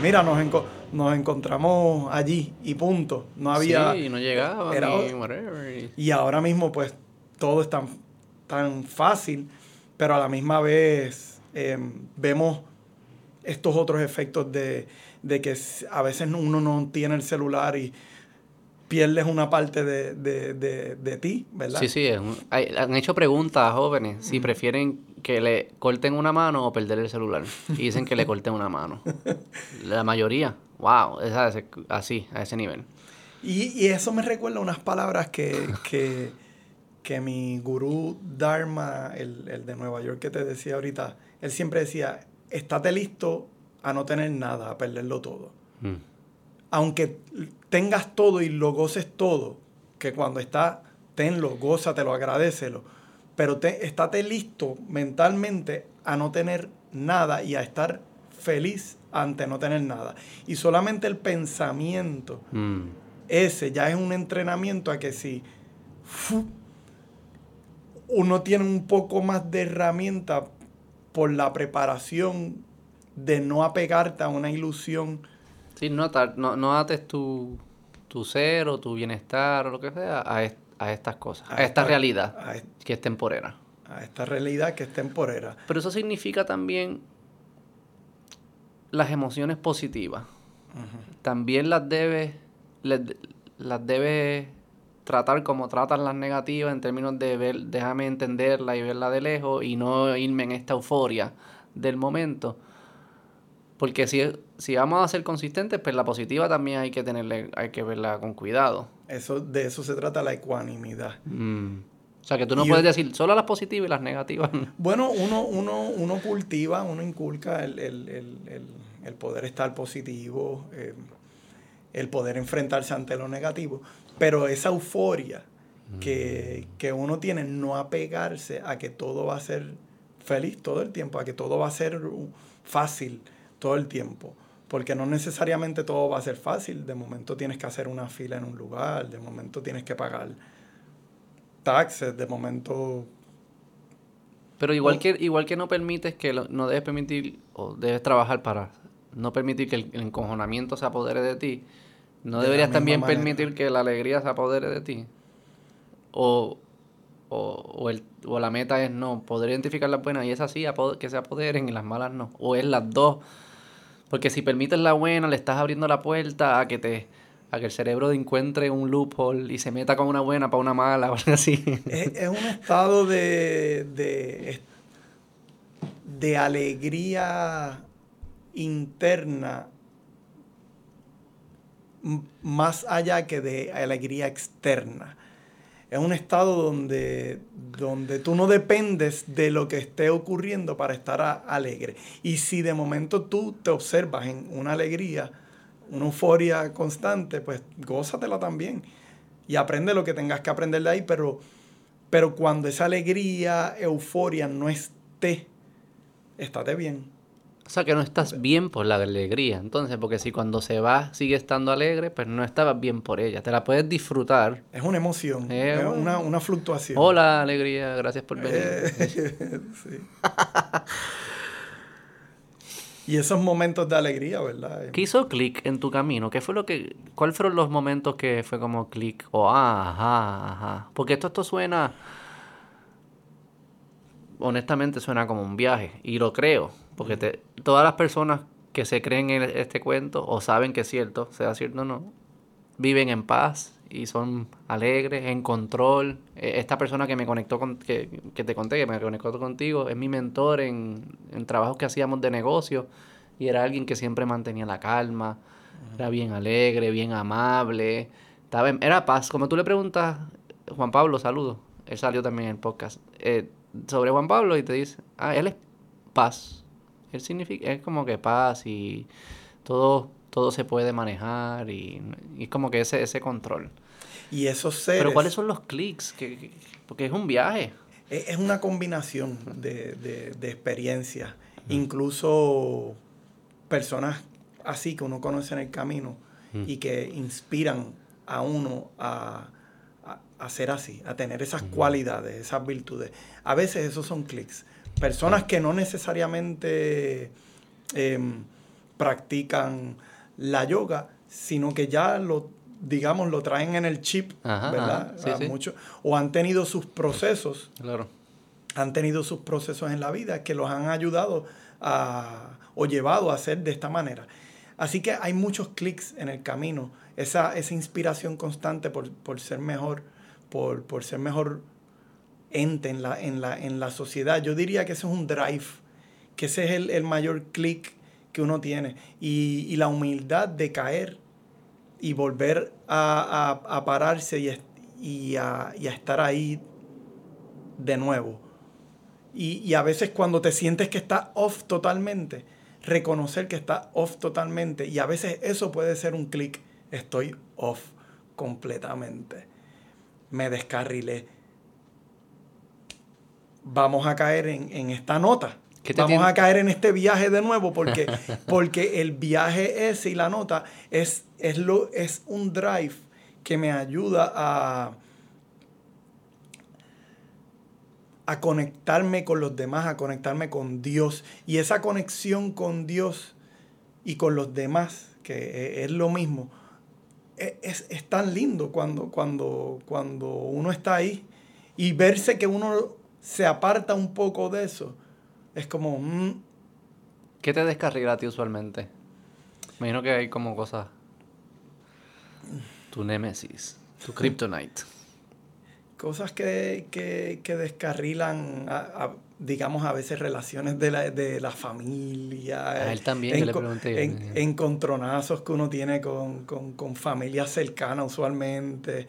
Mira, nos, enco- nos encontramos allí y punto. No había... Sí, no llegaba era, ni whatever. Y ahora mismo, pues, todo es tan, tan fácil, pero a la misma vez eh, vemos estos otros efectos de, de que a veces uno no tiene el celular y pierdes una parte de, de, de, de ti, ¿verdad? Sí, sí. Es un, hay, han hecho preguntas a jóvenes si prefieren que le corten una mano o perder el celular. Y dicen que le corten una mano. La mayoría. ¡Wow! Es así, a ese nivel. Y, y eso me recuerda unas palabras que, que, que mi gurú Dharma, el, el de Nueva York que te decía ahorita, él siempre decía, estate listo a no tener nada, a perderlo todo. Mm. Aunque tengas todo y lo goces todo, que cuando está, tenlo, gózatelo, agradécelo, pero te, estate listo mentalmente a no tener nada y a estar feliz ante no tener nada. Y solamente el pensamiento, mm. ese ya es un entrenamiento a que si fu, uno tiene un poco más de herramienta por la preparación de no apegarte a una ilusión. Sí, no, no, no ates tu, tu ser o tu bienestar o lo que sea a, est, a estas cosas, a, a esta, esta realidad a est, que es temporera. A esta realidad que es temporera. Pero eso significa también las emociones positivas. Uh-huh. También las debes, les, las debes tratar como tratan las negativas en términos de ver, déjame entenderla y verla de lejos y no irme en esta euforia del momento. Porque si, si vamos a ser consistentes, pues la positiva también hay que tenerle, hay que verla con cuidado. Eso, de eso se trata la ecuanimidad. Mm. O sea, que tú no y puedes yo, decir solo las positivas y las negativas. Bueno, uno, uno, uno cultiva, uno inculca el, el, el, el, el poder estar positivo, eh, el poder enfrentarse ante lo negativo. Pero esa euforia mm. que, que uno tiene, no apegarse a que todo va a ser feliz todo el tiempo, a que todo va a ser fácil todo el tiempo, porque no necesariamente todo va a ser fácil. De momento tienes que hacer una fila en un lugar, de momento tienes que pagar taxes, de momento... Pero igual, no. que, igual que no permites que, lo, no debes permitir, o debes trabajar para no permitir que el, el encojonamiento se apodere de ti, no de deberías también manera. permitir que la alegría se apodere de ti, o... O, o, el, o la meta es no, poder identificar las buenas y esas sí, que se apoderen, y las malas no. O es las dos. Porque si permites la buena, le estás abriendo la puerta a que te a que el cerebro encuentre un loophole y se meta con una buena para una mala o algo así. Es, es un estado de, de, de alegría interna más allá que de alegría externa. Es un estado donde, donde tú no dependes de lo que esté ocurriendo para estar a, alegre. Y si de momento tú te observas en una alegría, una euforia constante, pues gózatela también. Y aprende lo que tengas que aprender de ahí. Pero, pero cuando esa alegría, euforia no esté, estate bien. O sea, que no estás bien por la alegría. Entonces, porque si cuando se va sigue estando alegre, pues no estabas bien por ella. Te la puedes disfrutar. Es una emoción. Eh, es una, una fluctuación. Hola, alegría. Gracias por venir. Eh, sí. Y esos momentos de alegría, ¿verdad? ¿Qué hizo clic en tu camino? ¿Qué fue lo que, ¿Cuáles fueron los momentos que fue como clic? O oh, ah, ajá, ajá. Porque esto, esto suena... Honestamente suena como un viaje. Y lo creo. Porque te, todas las personas que se creen en este cuento o saben que es cierto, sea cierto o no, viven en paz y son alegres, en control. Esta persona que me conectó con, que, que te conté, que me conectó contigo, es mi mentor en, en trabajos que hacíamos de negocio, y era alguien que siempre mantenía la calma, uh-huh. Era bien alegre, bien amable, estaba en, era paz. Como tú le preguntas, Juan Pablo, saludo, él salió también en el podcast, eh, sobre Juan Pablo, y te dice, ah, él es paz. Él significa, es como que paz y todo, todo se puede manejar, y, y es como que ese, ese control. Y esos seres... Pero ¿cuáles son los clics? Que, que, porque es un viaje. Es una combinación de, de, de experiencias. Uh-huh. Incluso personas así que uno conoce en el camino, uh-huh, y que inspiran a uno a, a, a ser así, a tener esas, uh-huh, cualidades, esas virtudes. A veces esos son clics. Personas que no necesariamente eh, practican la yoga, sino que ya lo, digamos, lo traen en el chip, ajá, ¿verdad? Ajá, sí, sí. Mucho, o han tenido sus procesos, claro. Han tenido sus procesos en la vida que los han ayudado a, o llevado a ser de esta manera. Así que hay muchos clics en el camino, esa, esa inspiración constante por, por ser mejor, por, por ser mejor ente en la, en la, en la sociedad. Yo diría que ese es un drive, que ese es el, el mayor clic que uno tiene, y, y la humildad de caer y volver a, a, a pararse y, y, a, y a estar ahí de nuevo, y, y a veces cuando te sientes que estás off totalmente, reconocer que estás off totalmente, y a veces eso puede ser un clic. Estoy off completamente, me descarrilé. Vamos a caer en, en esta nota. Vamos tiene? a caer en este viaje de nuevo, porque, porque el viaje ese y la nota es, es, lo, es un drive que me ayuda a, a conectarme con los demás, a conectarme con Dios. Y esa conexión con Dios y con los demás, que es lo mismo, es, es tan lindo cuando, cuando, cuando uno está ahí y verse que uno... se aparta un poco de eso. Es como... Mm. ¿Qué te descarrila a ti usualmente? Me imagino que hay como cosas... Tu némesis, tu kryptonite. Cosas que, que, que descarrilan, a, a, digamos, a veces relaciones de la, de la familia. A él también, en, que le pregunté. En, encontronazos que uno tiene con, con, con familia cercana usualmente.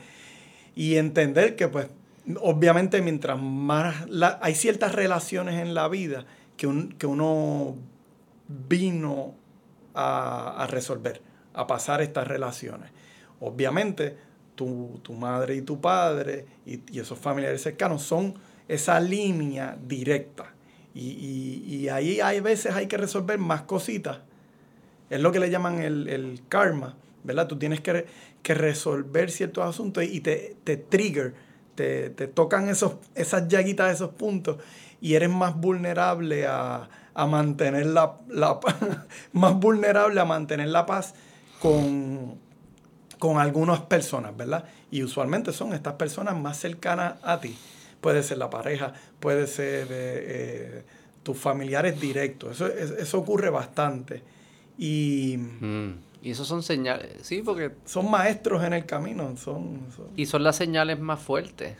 Y entender que, pues, obviamente, mientras más... La, hay ciertas relaciones en la vida que, un, que uno vino a, a resolver, a pasar estas relaciones. Obviamente, tu, tu madre y tu padre y, y esos familiares cercanos son esa línea directa. Y, y, y ahí hay veces hay que resolver más cositas. Es lo que le llaman el, el karma, ¿verdad? Tú tienes que, que resolver ciertos asuntos y te, te trigger... Te, te tocan esos, esas llaguitas, esos puntos, y eres más vulnerable a, a mantener la, la más vulnerable a mantener la paz con, con algunas personas, ¿verdad? Y usualmente son estas personas más cercanas a ti. puede ser la pareja, puede ser eh, tus familiares directos. Eso, eso ocurre bastante. Y... Mm. Y esos son señales, sí, porque... Son maestros en el camino, son, son... Y son las señales más fuertes,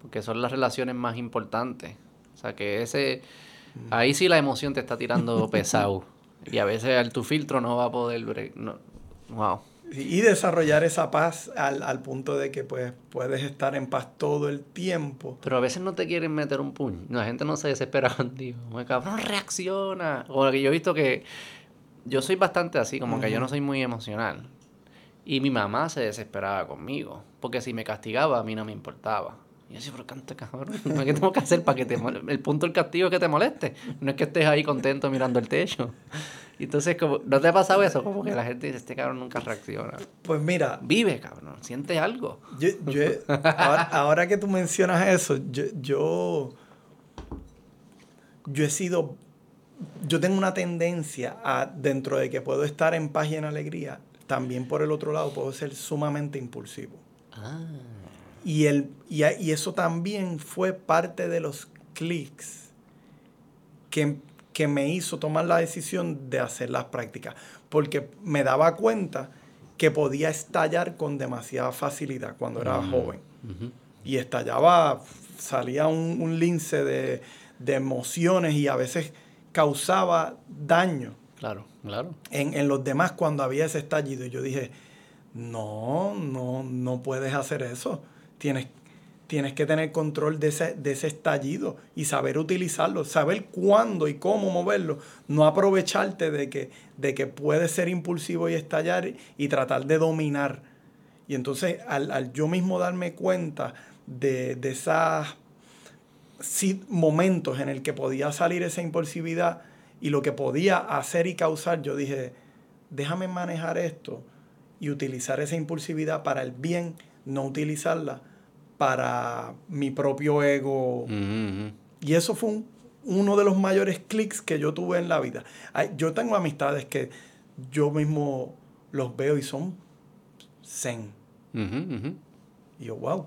porque son las relaciones más importantes. O sea, que ese... Ahí sí la emoción te está tirando pesado. Y a veces tu filtro no va a poder... Break, no. Wow. Y desarrollar esa paz al, al punto de que pues puedes estar en paz todo el tiempo. Pero a veces no te quieren meter un puño. La gente no se desespera contigo. Como, cabrón, reacciona. O lo que yo he visto que... Yo soy bastante así, como uh-huh. que yo no soy muy emocional. Y mi mamá se desesperaba conmigo, porque si me castigaba, a mí no me importaba. Y yo decía, pero canta, cabrón, ¿qué tengo que hacer para que te moleste? El punto del castigo es que te moleste. No es que estés ahí contento mirando el techo. Y entonces, como, ¿no te ha pasado eso? Como que la gente dice, este cabrón nunca reacciona. Pues mira... Vive, cabrón, siente algo. Yo, yo, ahora, ahora que tú mencionas eso, yo, yo, yo he sido... Yo tengo una tendencia a, dentro de que puedo estar en paz y en alegría, también por el otro lado puedo ser sumamente impulsivo. Ah. Y, el, y, y eso también fue parte de los clics que, que me hizo tomar la decisión de hacer las prácticas. Porque me daba cuenta que podía estallar con demasiada facilidad cuando era uh-huh. joven. Uh-huh. Y estallaba, salía un, un lince de, de emociones y a veces... causaba daño claro, claro. En, en los demás cuando había ese estallido. Y yo dije, no, no, no puedes hacer eso. Tienes, tienes que tener control de ese, de ese estallido y saber utilizarlo, saber cuándo y cómo moverlo. No aprovecharte de que, de que puedes ser impulsivo y estallar y tratar de dominar. Y entonces al, al yo mismo darme cuenta de, de esas... Sí, momentos en el que podía salir esa impulsividad y lo que podía hacer y causar, yo dije, déjame manejar esto y utilizar esa impulsividad para el bien, no utilizarla para mi propio ego. Mm-hmm. Y eso fue un, uno de los mayores clics que yo tuve en la vida. Yo tengo amistades que yo mismo los veo y son zen. Mm-hmm. Y yo, wow.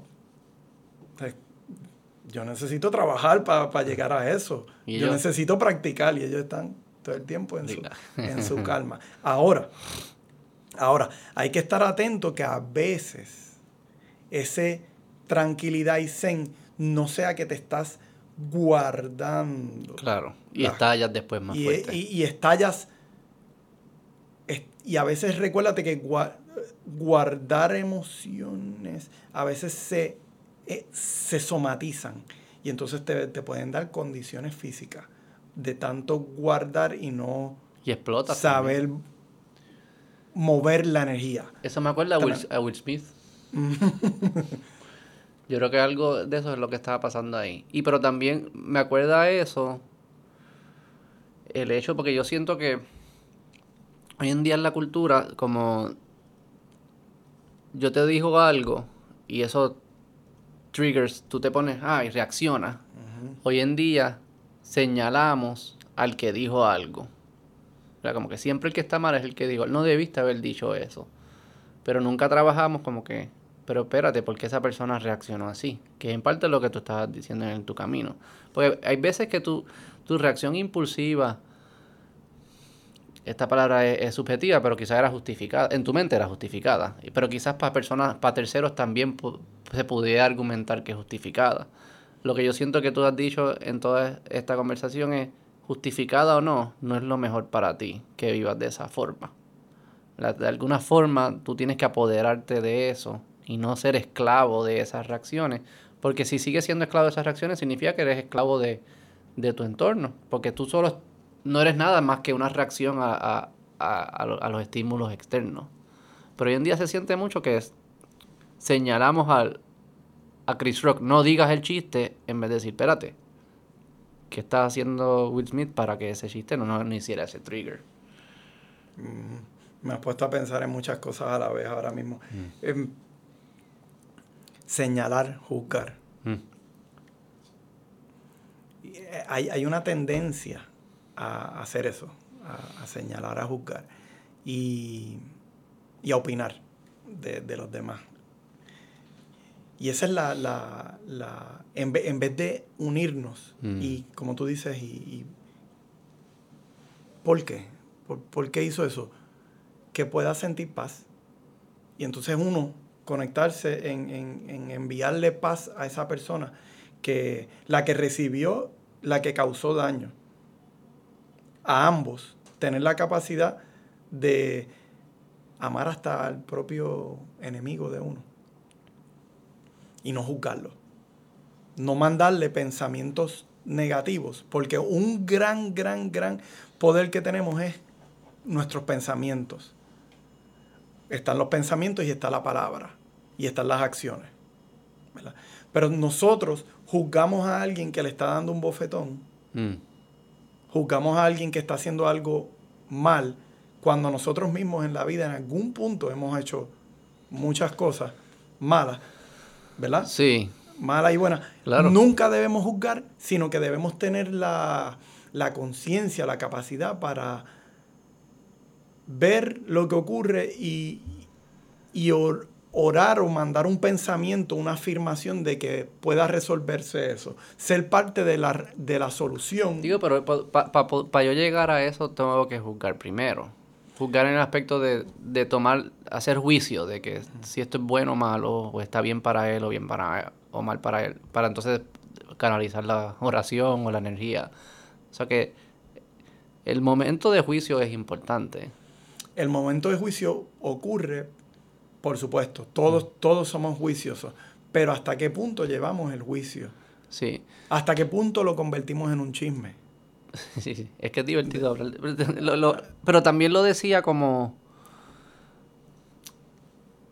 Yo necesito trabajar para pa llegar a eso. Yo ellos? necesito practicar y ellos están todo el tiempo en su, en su calma. Ahora, ahora, hay que estar atento que a veces ese tranquilidad y zen no sea que te estás guardando. Claro, y estallas después más y, fuerte. Y, y estallas... Y a veces recuérdate que gua, guardar emociones a veces se... se somatizan y entonces te, te pueden dar condiciones físicas de tanto guardar y no y explota saber también. Mover la energía. Eso me acuerda a Will, a Will Smith. Yo creo que algo de eso es lo que estaba pasando ahí. Y pero también me acuerda eso el hecho, porque yo siento que hoy en día en la cultura, como yo te digo algo y eso triggers, tú te pones, ah, y reaccionas. Uh-huh. Hoy en día señalamos al que dijo algo. O sea, como que siempre el que está mal es el que dijo, no debiste haber dicho eso. Pero nunca trabajamos como que, pero espérate, ¿por qué esa persona reaccionó así? Que en parte es lo que tú estabas diciendo en tu camino. Porque hay veces que tu, tu reacción impulsiva, esta palabra es, es subjetiva, pero quizás era justificada, en tu mente era justificada, pero quizás para personas, para terceros también pu- se pudiera argumentar que es justificada. Lo que yo siento que tú has dicho en toda esta conversación es, justificada o no, no es lo mejor para ti que vivas de esa forma. La, de alguna forma tú tienes que apoderarte de eso y no ser esclavo de esas reacciones, porque si sigues siendo esclavo de esas reacciones significa que eres esclavo de, de tu entorno, porque tú solo no eres nada más que una reacción a, a, a, a los estímulos externos. Pero hoy en día se siente mucho que es, señalamos al, a Chris Rock, no digas el chiste, en vez de decir, espérate, ¿qué está haciendo Will Smith para que ese chiste no, no, no hiciera ese trigger? Mm, me has puesto a pensar en muchas cosas a la vez ahora mismo. Mm. Eh, señalar, juzgar. Mm. Hay, hay una tendencia... a hacer eso, a, a señalar, a juzgar y, y a opinar de, de los demás. Y esa es la... la, la en, vez, en vez de unirnos, mm. y como tú dices, y, y ¿por qué? ¿Por, ¿Por qué hizo eso? Que pueda sentir paz. Y entonces uno conectarse en, en, en enviarle paz a esa persona, que la que recibió, la que causó daño. A ambos, tener la capacidad de amar hasta al propio enemigo de uno. Y no juzgarlo. No mandarle pensamientos negativos. Porque un gran, gran, gran poder que tenemos es nuestros pensamientos. Están los pensamientos y está la palabra. Y están las acciones, ¿verdad? Pero nosotros juzgamos a alguien que le está dando un bofetón. Mm. Juzgamos a alguien que está haciendo algo mal. Cuando nosotros mismos en la vida, en algún punto, hemos hecho muchas cosas malas, ¿verdad? Sí. Malas y buenas. Claro. Nunca debemos juzgar, sino que debemos tener la, la conciencia, la capacidad para ver lo que ocurre y, y or, orar o mandar un pensamiento, una afirmación de que pueda resolverse eso. Ser parte de la, de la solución. Digo, pero para pa, pa, pa yo llegar a eso tengo que juzgar primero. Juzgar en el aspecto de, de tomar, hacer juicio de que si esto es bueno o malo, o está bien para él o bien para o mal para él, para entonces canalizar la oración o la energía. O sea que el momento de juicio es importante. El momento de juicio ocurre, por supuesto, todos, todos somos juiciosos, pero ¿hasta qué punto llevamos el juicio? Sí. ¿Hasta qué punto lo convertimos en un chisme? Sí, sí, es que es divertido. Lo, lo, pero también lo decía como...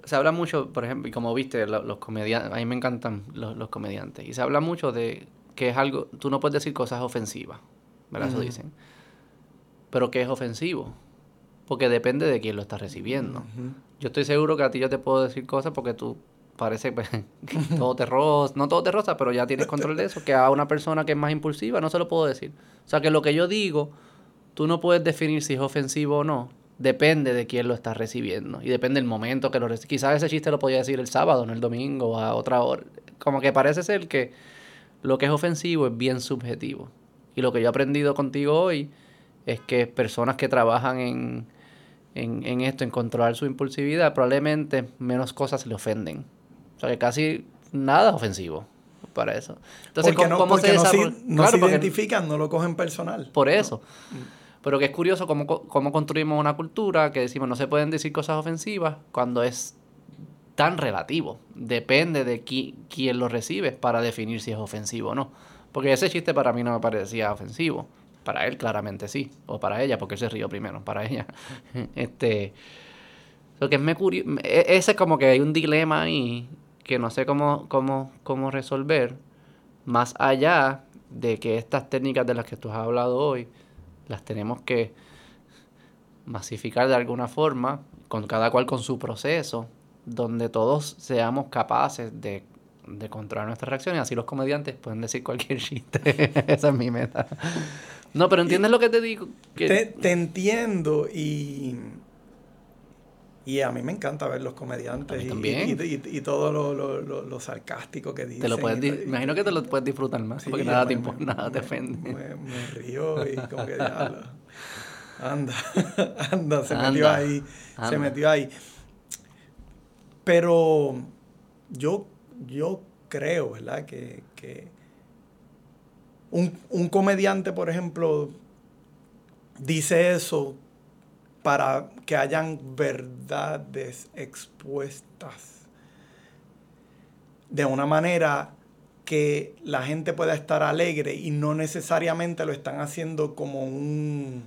Se habla mucho, por ejemplo, y como viste, los, los comediantes... A mí me encantan los, los comediantes. Y se habla mucho de que es algo... Tú no puedes decir cosas ofensivas, ¿verdad? Uh-huh. Eso dicen. Pero que es ofensivo. Porque depende de quién lo está recibiendo. Uh-huh. Yo estoy seguro que a ti yo te puedo decir cosas porque tú... Parece pues, que todo te roza, no todo te roza, pero ya tienes control de eso, que a una persona que es más impulsiva no se lo puedo decir. O sea, que lo que yo digo, tú no puedes definir si es ofensivo o no. Depende de quién lo está recibiendo y depende del momento que lo recibe. Quizás ese chiste lo podía decir el sábado, no el domingo, a otra hora. Como que parece ser que lo que es ofensivo es bien subjetivo. Y lo que yo he aprendido contigo hoy es que personas que trabajan en, en, en esto, en controlar su impulsividad, probablemente menos cosas le ofenden. O sea, que casi nada ofensivo para eso. Entonces, ¿cómo, no, cómo se desarrolla? No se, no claro, se identifican, no lo cogen personal. Por eso. No. Pero que es curioso cómo, cómo construimos una cultura que decimos no se pueden decir cosas ofensivas cuando es tan relativo. Depende de qui, quién lo recibe para definir si es ofensivo o no. Porque ese chiste para mí no me parecía ofensivo. Para él claramente sí. O para ella, porque él se rió primero. Para ella. este lo que es me curio, ese es como que hay un dilema ahí que no sé cómo, cómo, cómo resolver, más allá de que estas técnicas de las que tú has hablado hoy, las tenemos que masificar de alguna forma, con cada cual con su proceso, donde todos seamos capaces de, de controlar nuestras reacciones, así los comediantes pueden decir cualquier chiste, esa es mi meta. No, pero ¿entiendes y lo que te digo? Que... Te, te entiendo y... Y a mí me encanta ver los comediantes y, y, y, y todo lo, lo, lo, lo sarcástico que dicen. Te lo puedes di- y, imagino que te lo puedes disfrutar más, sí, porque nada, me, te, impo- me, nada me, te ofende. Me, me río y como que diablo. Anda, anda, se anda, metió ahí, anda. se metió ahí. Pero yo, yo creo, ¿verdad? Que, que un, un comediante, por ejemplo, dice eso para que hayan verdades expuestas de una manera que la gente pueda estar alegre y no necesariamente lo están haciendo como un,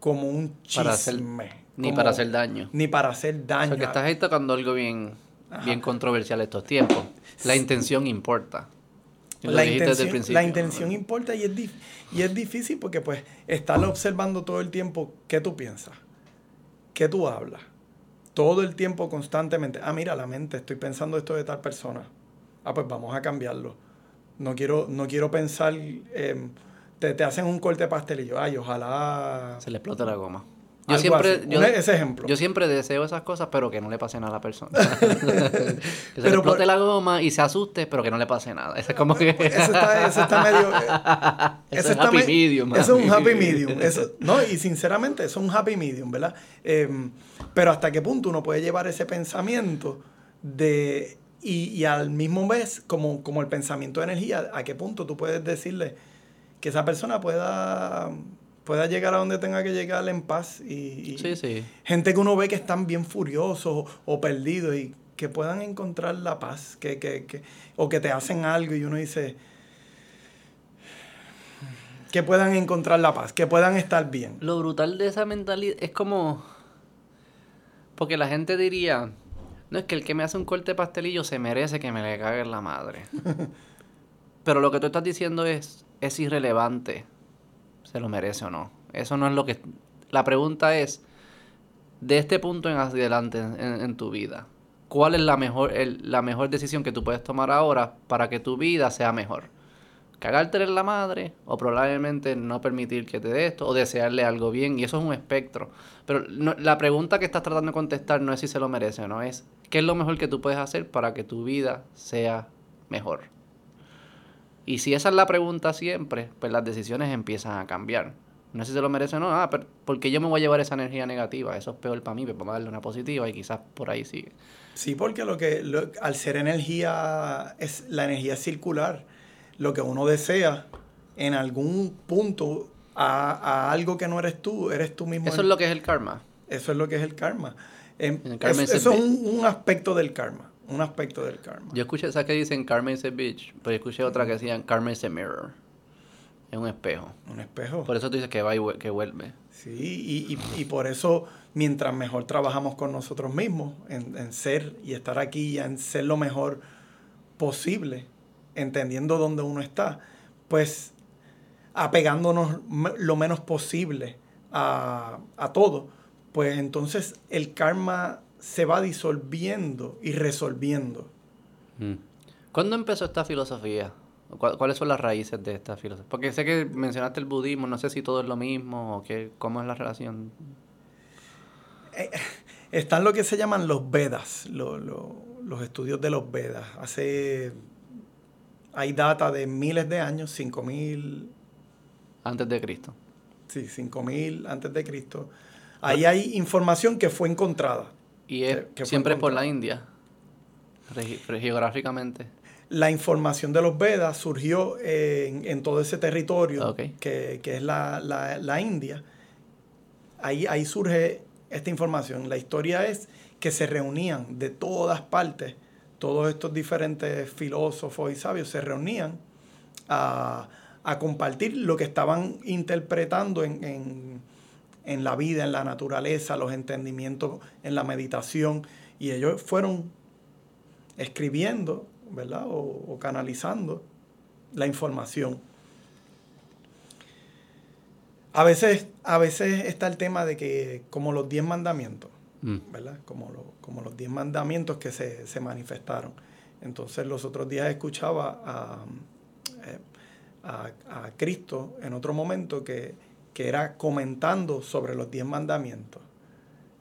como un chisme. Para hacer, como, ni para hacer daño. Ni para hacer daño. O sea, que estás ahí tocando algo bien, bien controversial estos tiempos. La intención importa. La intención, la intención importa y es, dif- y es difícil porque pues estar observando todo el tiempo qué tú piensas, qué tú hablas, todo el tiempo constantemente. Ah, mira, la mente, estoy pensando esto de tal persona. Ah, pues vamos a cambiarlo. No quiero, no quiero pensar, eh, te, te hacen un corte pastelillo. Ay, ojalá... Se le explota la goma. Yo siempre, yo, ese ejemplo. Yo siempre deseo esas cosas, pero que no le pase nada a la persona. Que se le explote por... la goma y se asuste, pero que no le pase nada. Eso es como que... Eso está, eso está medio... Eso, eso es un happy me... medium. Mami. Eso es un happy medium. Eso... No, y sinceramente, eso es un happy medium, ¿verdad? Eh, pero hasta qué punto uno puede llevar ese pensamiento de... Y, y al mismo vez, como, como el pensamiento de energía, ¿a qué punto tú puedes decirle que esa persona pueda... pueda llegar a donde tenga que llegar en paz y, y sí, sí. Gente que uno ve que están bien furiosos o, o perdidos y que puedan encontrar la paz que, que, que, o que te hacen algo y uno dice que puedan encontrar la paz, que puedan estar bien. Lo brutal de esa mentalidad es como porque la gente diría no, es que el que me hace un corte pastelillo se merece que me le cague la madre. Pero lo que tú estás diciendo es es irrelevante. ¿Se lo merece o no? Eso no es lo que... La pregunta es, de este punto en adelante en, en tu vida, ¿cuál es la mejor, el, la mejor decisión que tú puedes tomar ahora para que tu vida sea mejor? ¿Cagártela en la madre? ¿O probablemente no permitir que te dé esto? ¿O desearle algo bien? Y eso es un espectro. Pero no, la pregunta que estás tratando de contestar no es si se lo merece o no, es ¿qué es lo mejor que tú puedes hacer para que tu vida sea mejor? Y si esa es la pregunta siempre, pues las decisiones empiezan a cambiar. No sé si se lo merece o no. Ah, pero porque yo me voy a llevar esa energía negativa. Eso es peor para mí, pero vamos a darle una positiva y quizás por ahí sigue. Sí, porque lo que lo, al ser energía, es la energía circular. Lo que uno desea en algún punto a, a algo que no eres tú, eres tú mismo. Eso es lo que es el karma. Eso es lo que es el karma. Eh, el karma es, es eso es un, un aspecto del karma. Un aspecto del karma. Yo escuché esa que dicen karma is a bitch, pero yo escuché otra que decían karma is a mirror. Es un espejo. Un espejo. Por eso tú dices que va y vu- que vuelve. Sí, y, y, y por eso mientras mejor trabajamos con nosotros mismos, en, en ser y estar aquí, y en ser lo mejor posible, entendiendo dónde uno está, pues apegándonos lo menos posible a, a todo, pues entonces el karma... se va disolviendo y resolviendo. ¿Cuándo empezó esta filosofía? ¿Cuáles son las raíces de esta filosofía? Porque sé que mencionaste el budismo, no sé si todo es lo mismo o qué, cómo es la relación. Eh, están lo que se llaman los Vedas, lo, lo, los estudios de los Vedas. Hace, hay data de miles de años, cinco mil... Antes de Cristo. Sí, cinco mil antes de Cristo. Ahí hay información que fue encontrada. Y es que, que siempre por la India, re- geográficamente. La información de los Vedas surgió en, en todo ese territorio, okay, que, que es la, la, la India. Ahí, ahí surge esta información. La historia es que se reunían de todas partes, todos estos diferentes filósofos y sabios se reunían a, a compartir lo que estaban interpretando en... en en la vida, en la naturaleza, los entendimientos, en la meditación. Y ellos fueron escribiendo, ¿verdad? O, o canalizando la información. A veces, a veces está el tema de que, como los diez mandamientos, ¿verdad? Como, lo, como los diez mandamientos que se, se manifestaron. Entonces, los otros días escuchaba a, a, a Cristo en otro momento que que era comentando sobre los diez mandamientos.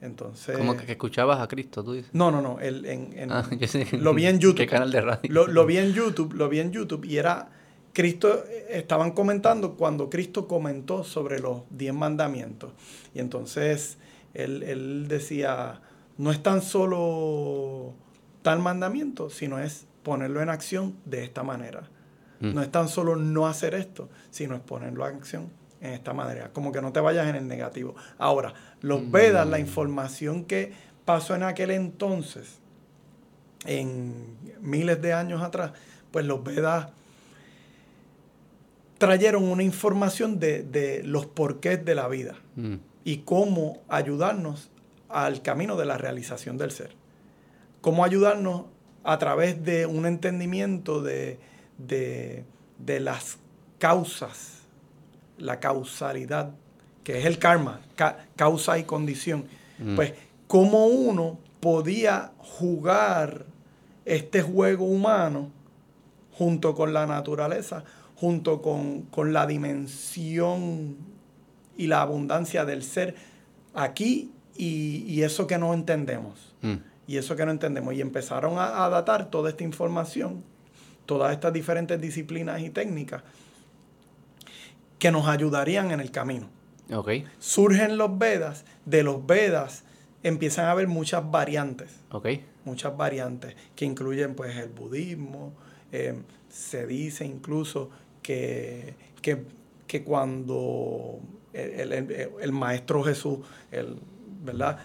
Entonces... Como que escuchabas a Cristo, tú dices. No, no, no. El, en, en, ah, yo sé. Lo vi en YouTube. ¿Qué canal de radio? Lo, lo vi en YouTube, lo vi en YouTube y era... Cristo, estaban comentando cuando Cristo comentó sobre los diez mandamientos. Y entonces él, él decía, no es tan solo tal mandamiento, sino es ponerlo en acción de esta manera. Mm. No es tan solo no hacer esto, sino es ponerlo en acción en esta manera, como que no te vayas en el negativo. Ahora, los Vedas, mm. la información que pasó en aquel entonces, en miles de años atrás, pues los Vedas trajeron una información de, de los porqués de la vida mm. y cómo ayudarnos al camino de la realización del ser. Cómo ayudarnos a través de un entendimiento de, de, de las causas, la causalidad, que es el karma, ca- causa y condición. Mm. Pues, cómo uno podía jugar este juego humano junto con la naturaleza, junto con, con la dimensión y la abundancia del ser aquí y, y eso que no entendemos. Mm. Y eso que no entendemos. Y empezaron a, a datar toda esta información, todas estas diferentes disciplinas y técnicas que nos ayudarían en el camino. Okay. Surgen los Vedas. De los Vedas empiezan a haber muchas variantes. Okay. Muchas variantes que incluyen pues el budismo. Eh, se dice incluso que, que, que cuando el, el, el Maestro Jesús, el, ¿verdad?,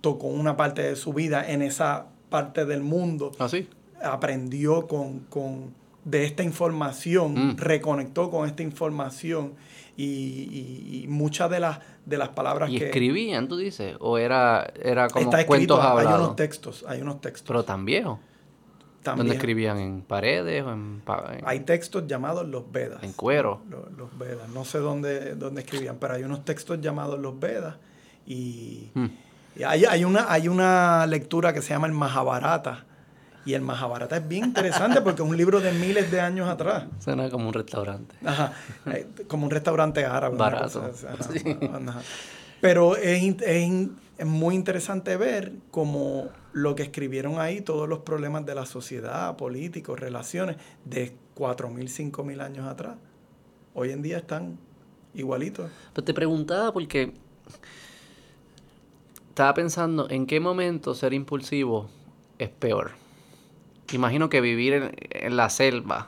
tocó una parte de su vida en esa parte del mundo. ¿Ah, sí? Aprendió con, con, de esta información, mm. reconectó con esta información y, y, y muchas de las, de las palabras ¿Y que... ¿Y escribían, tú dices? ¿O era, era como está escrito, cuentos hablados? Hay unos textos, hay unos textos. Pero tan viejos. También. ¿Dónde escribían? ¿En paredes o en, en...? Hay textos llamados los Vedas. ¿En cuero? Los, los Vedas. No sé dónde, dónde escribían, pero hay unos textos llamados los Vedas. Y, hmm. y hay, hay, una, hay una lectura que se llama el Mahabharata. Y el Mahabharata es bien interesante porque es un libro de miles de años atrás. Suena como un restaurante. Ajá. Como un restaurante árabe. Barato. Una cosa, ajá, sí. Ajá. Pero es, es, es muy interesante ver cómo... lo que escribieron ahí, todos los problemas de la sociedad, políticos, relaciones, de cuatro mil, cinco mil años atrás. Hoy en día están igualitos. Pues te preguntaba porque estaba pensando en qué momento ser impulsivo es peor. Imagino que vivir en, en la selva,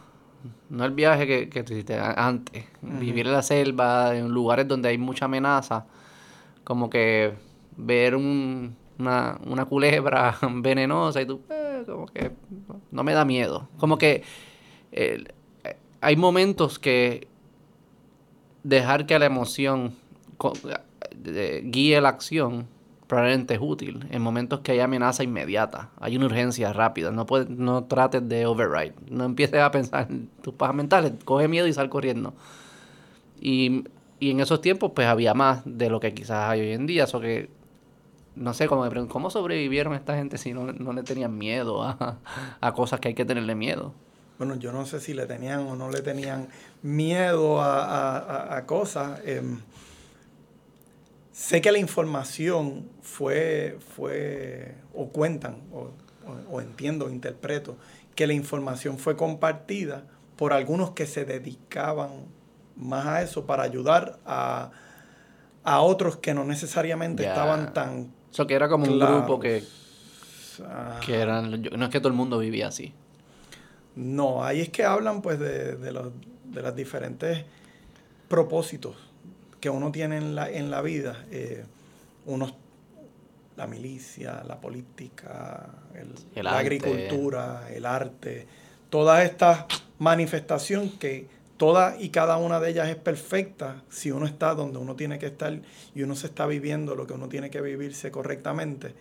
no el viaje que, que tú hiciste antes, uh-huh. vivir en la selva, en lugares donde hay mucha amenaza, como que ver un... Una, una culebra venenosa y tú, eh, como que no me da miedo. Como que eh, hay momentos que dejar que la emoción co- eh, guíe la acción probablemente es útil. En momentos que hay amenaza inmediata, hay una urgencia rápida, no, puedes, no trates de override. No empieces a pensar en tus pajas mentales, coge miedo y sal corriendo. Y, y en esos tiempos pues había más de lo que quizás hay hoy en día, eso que... No sé, como me pregunto, ¿cómo sobrevivieron esta gente si no, no le tenían miedo a, a cosas que hay que tenerle miedo? Bueno, yo no sé si le tenían o no le tenían miedo a, a, a cosas. Eh, sé que la información fue, fue o cuentan, o, o, o entiendo, interpreto, que la información fue compartida por algunos que se dedicaban más a eso para ayudar a, a otros que no necesariamente yeah. estaban tan... Eso que era como claro. un grupo que, que eran... No es que todo el mundo vivía así. No, ahí es que hablan pues de, de los de los diferentes propósitos que uno tiene en la, en la vida. Eh, unos, la milicia, la política, el, el la arte. Agricultura, el arte. Todas estas manifestaciones que todas y cada una de ellas es perfecta si uno está donde uno tiene que estar y uno se está viviendo lo que uno tiene que vivirse correctamente,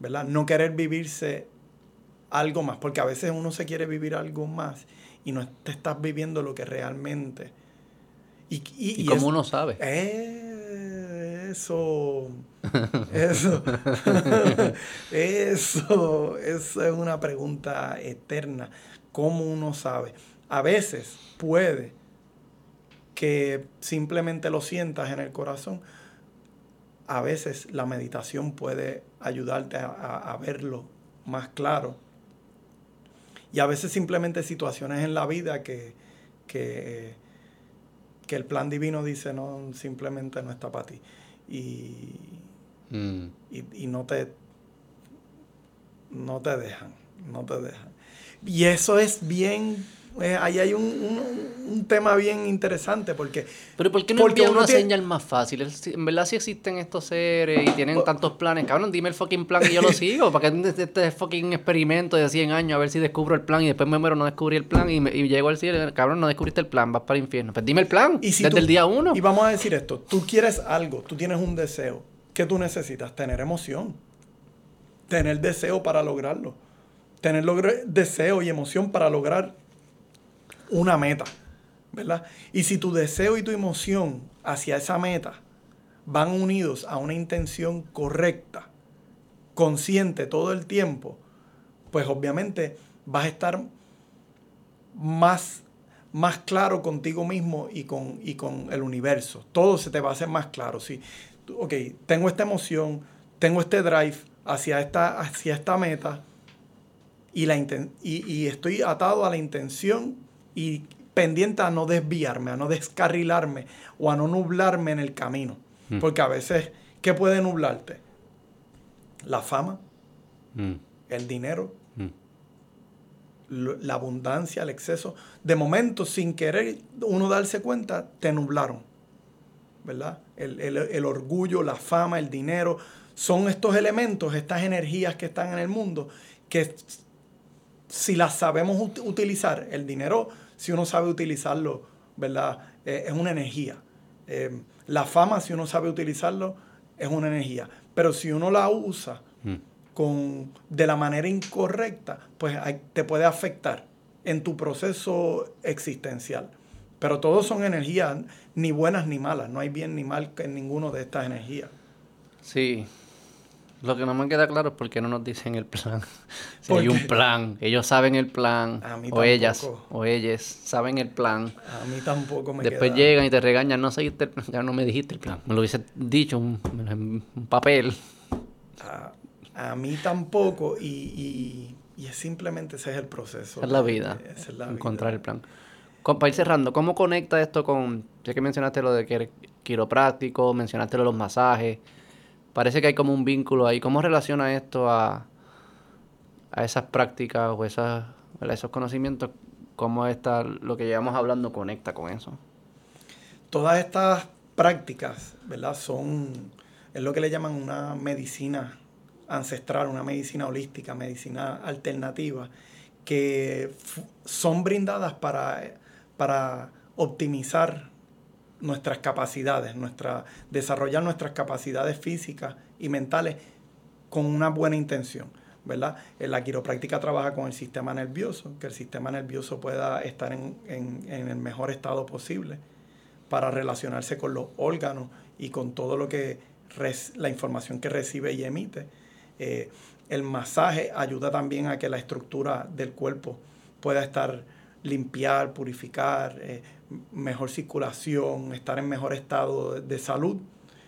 ¿verdad? No querer vivirse algo más, porque a veces uno se quiere vivir algo más y no te estás viviendo lo que realmente. ¿Y, y, ¿Y, y como eso, uno sabe? Eso, eso, eso, eso es una pregunta eterna. ¿Cómo uno sabe? A veces puede que simplemente lo sientas en el corazón. A veces la meditación puede ayudarte a, a, a verlo más claro. Y a veces simplemente situaciones en la vida que, que, que el plan divino dice, no, simplemente no está para ti. Y, mm. y, y no te, no te dejan, no te dejan. Y eso es bien... Eh, ahí hay un, un, un tema bien interesante porque... Pero ¿por qué no envía una tiene... señal más fácil? En verdad si sí existen estos seres y tienen tantos planes. Cabrón, dime el fucking plan y yo lo sigo. ¿Para qué este fucking experimento de cien años a ver si descubro el plan y después me muero no descubrí el plan y, me, y llego al cielo? Cabrón, no descubriste el plan, vas para el infierno. Pues dime el plan ¿Y si desde tú, el día uno. Y vamos a decir esto. Tú quieres algo, tú tienes un deseo. ¿Qué tú necesitas? Tener emoción. Tener deseo para lograrlo. Tener logre- deseo y emoción para lograr una meta, ¿verdad? Y si tu deseo y tu emoción hacia esa meta van unidos a una intención correcta, consciente todo el tiempo, pues obviamente vas a estar más, más claro contigo mismo y con, y con el universo. Todo se te va a hacer más claro. Si ok, tengo esta emoción, tengo este drive hacia esta, hacia esta meta y, la inten- y, y estoy atado a la intención y pendiente a no desviarme, a no descarrilarme o a no nublarme en el camino. Mm. Porque a veces, ¿qué puede nublarte? La fama, mm. el dinero, mm. lo, la abundancia, el exceso. De momento, sin querer uno darse cuenta, te nublaron, ¿verdad? El, el, el orgullo, la fama, el dinero, son estos elementos, estas energías que están en el mundo, que si las sabemos ut- utilizar, el dinero, si uno sabe utilizarlo, ¿verdad? Eh, es una energía. Eh, la fama, si uno sabe utilizarlo, es una energía. Pero si uno la usa mm. con, de la manera incorrecta, pues hay, te puede afectar en tu proceso existencial. Pero todos son energías, ni buenas ni malas. No hay bien ni mal en ninguno de estas energías. Sí. Lo que no me queda claro es por qué no nos dicen el plan. Si hay un plan. Ellos saben el plan. A mí o tampoco. ellas o ellas saben el plan. A mí tampoco me Después queda. Llegan y te regañan. No seguiste el plan. Ya no me dijiste el plan. Me lo hubiese dicho en un, un papel. A, a mí tampoco. Y, y, y es simplemente ese es el proceso. Es la vida. Es la Encontrar vida. el plan. Para ir cerrando, ¿cómo conecta esto con... Ya que mencionaste lo de que eres quiropráctico, mencionaste lo de los masajes. Parece que hay como un vínculo ahí. ¿Cómo relaciona esto a, a esas prácticas o esas, a esos conocimientos? ¿Cómo está lo que llevamos hablando conecta con eso? Todas estas prácticas, ¿verdad? Son... Es lo que le llaman una medicina ancestral, una medicina holística, medicina alternativa, que f- son brindadas para... para optimizar nuestras capacidades, nuestra, desarrollar nuestras capacidades físicas y mentales con una buena intención, ¿verdad? La quiropráctica trabaja con el sistema nervioso, que el sistema nervioso pueda estar en, en, en el mejor estado posible para relacionarse con los órganos y con todo lo que res, la información que recibe y emite. Eh, el masaje ayuda también a que la estructura del cuerpo pueda estar... limpiar, purificar, eh, mejor circulación, estar en mejor estado de, de salud.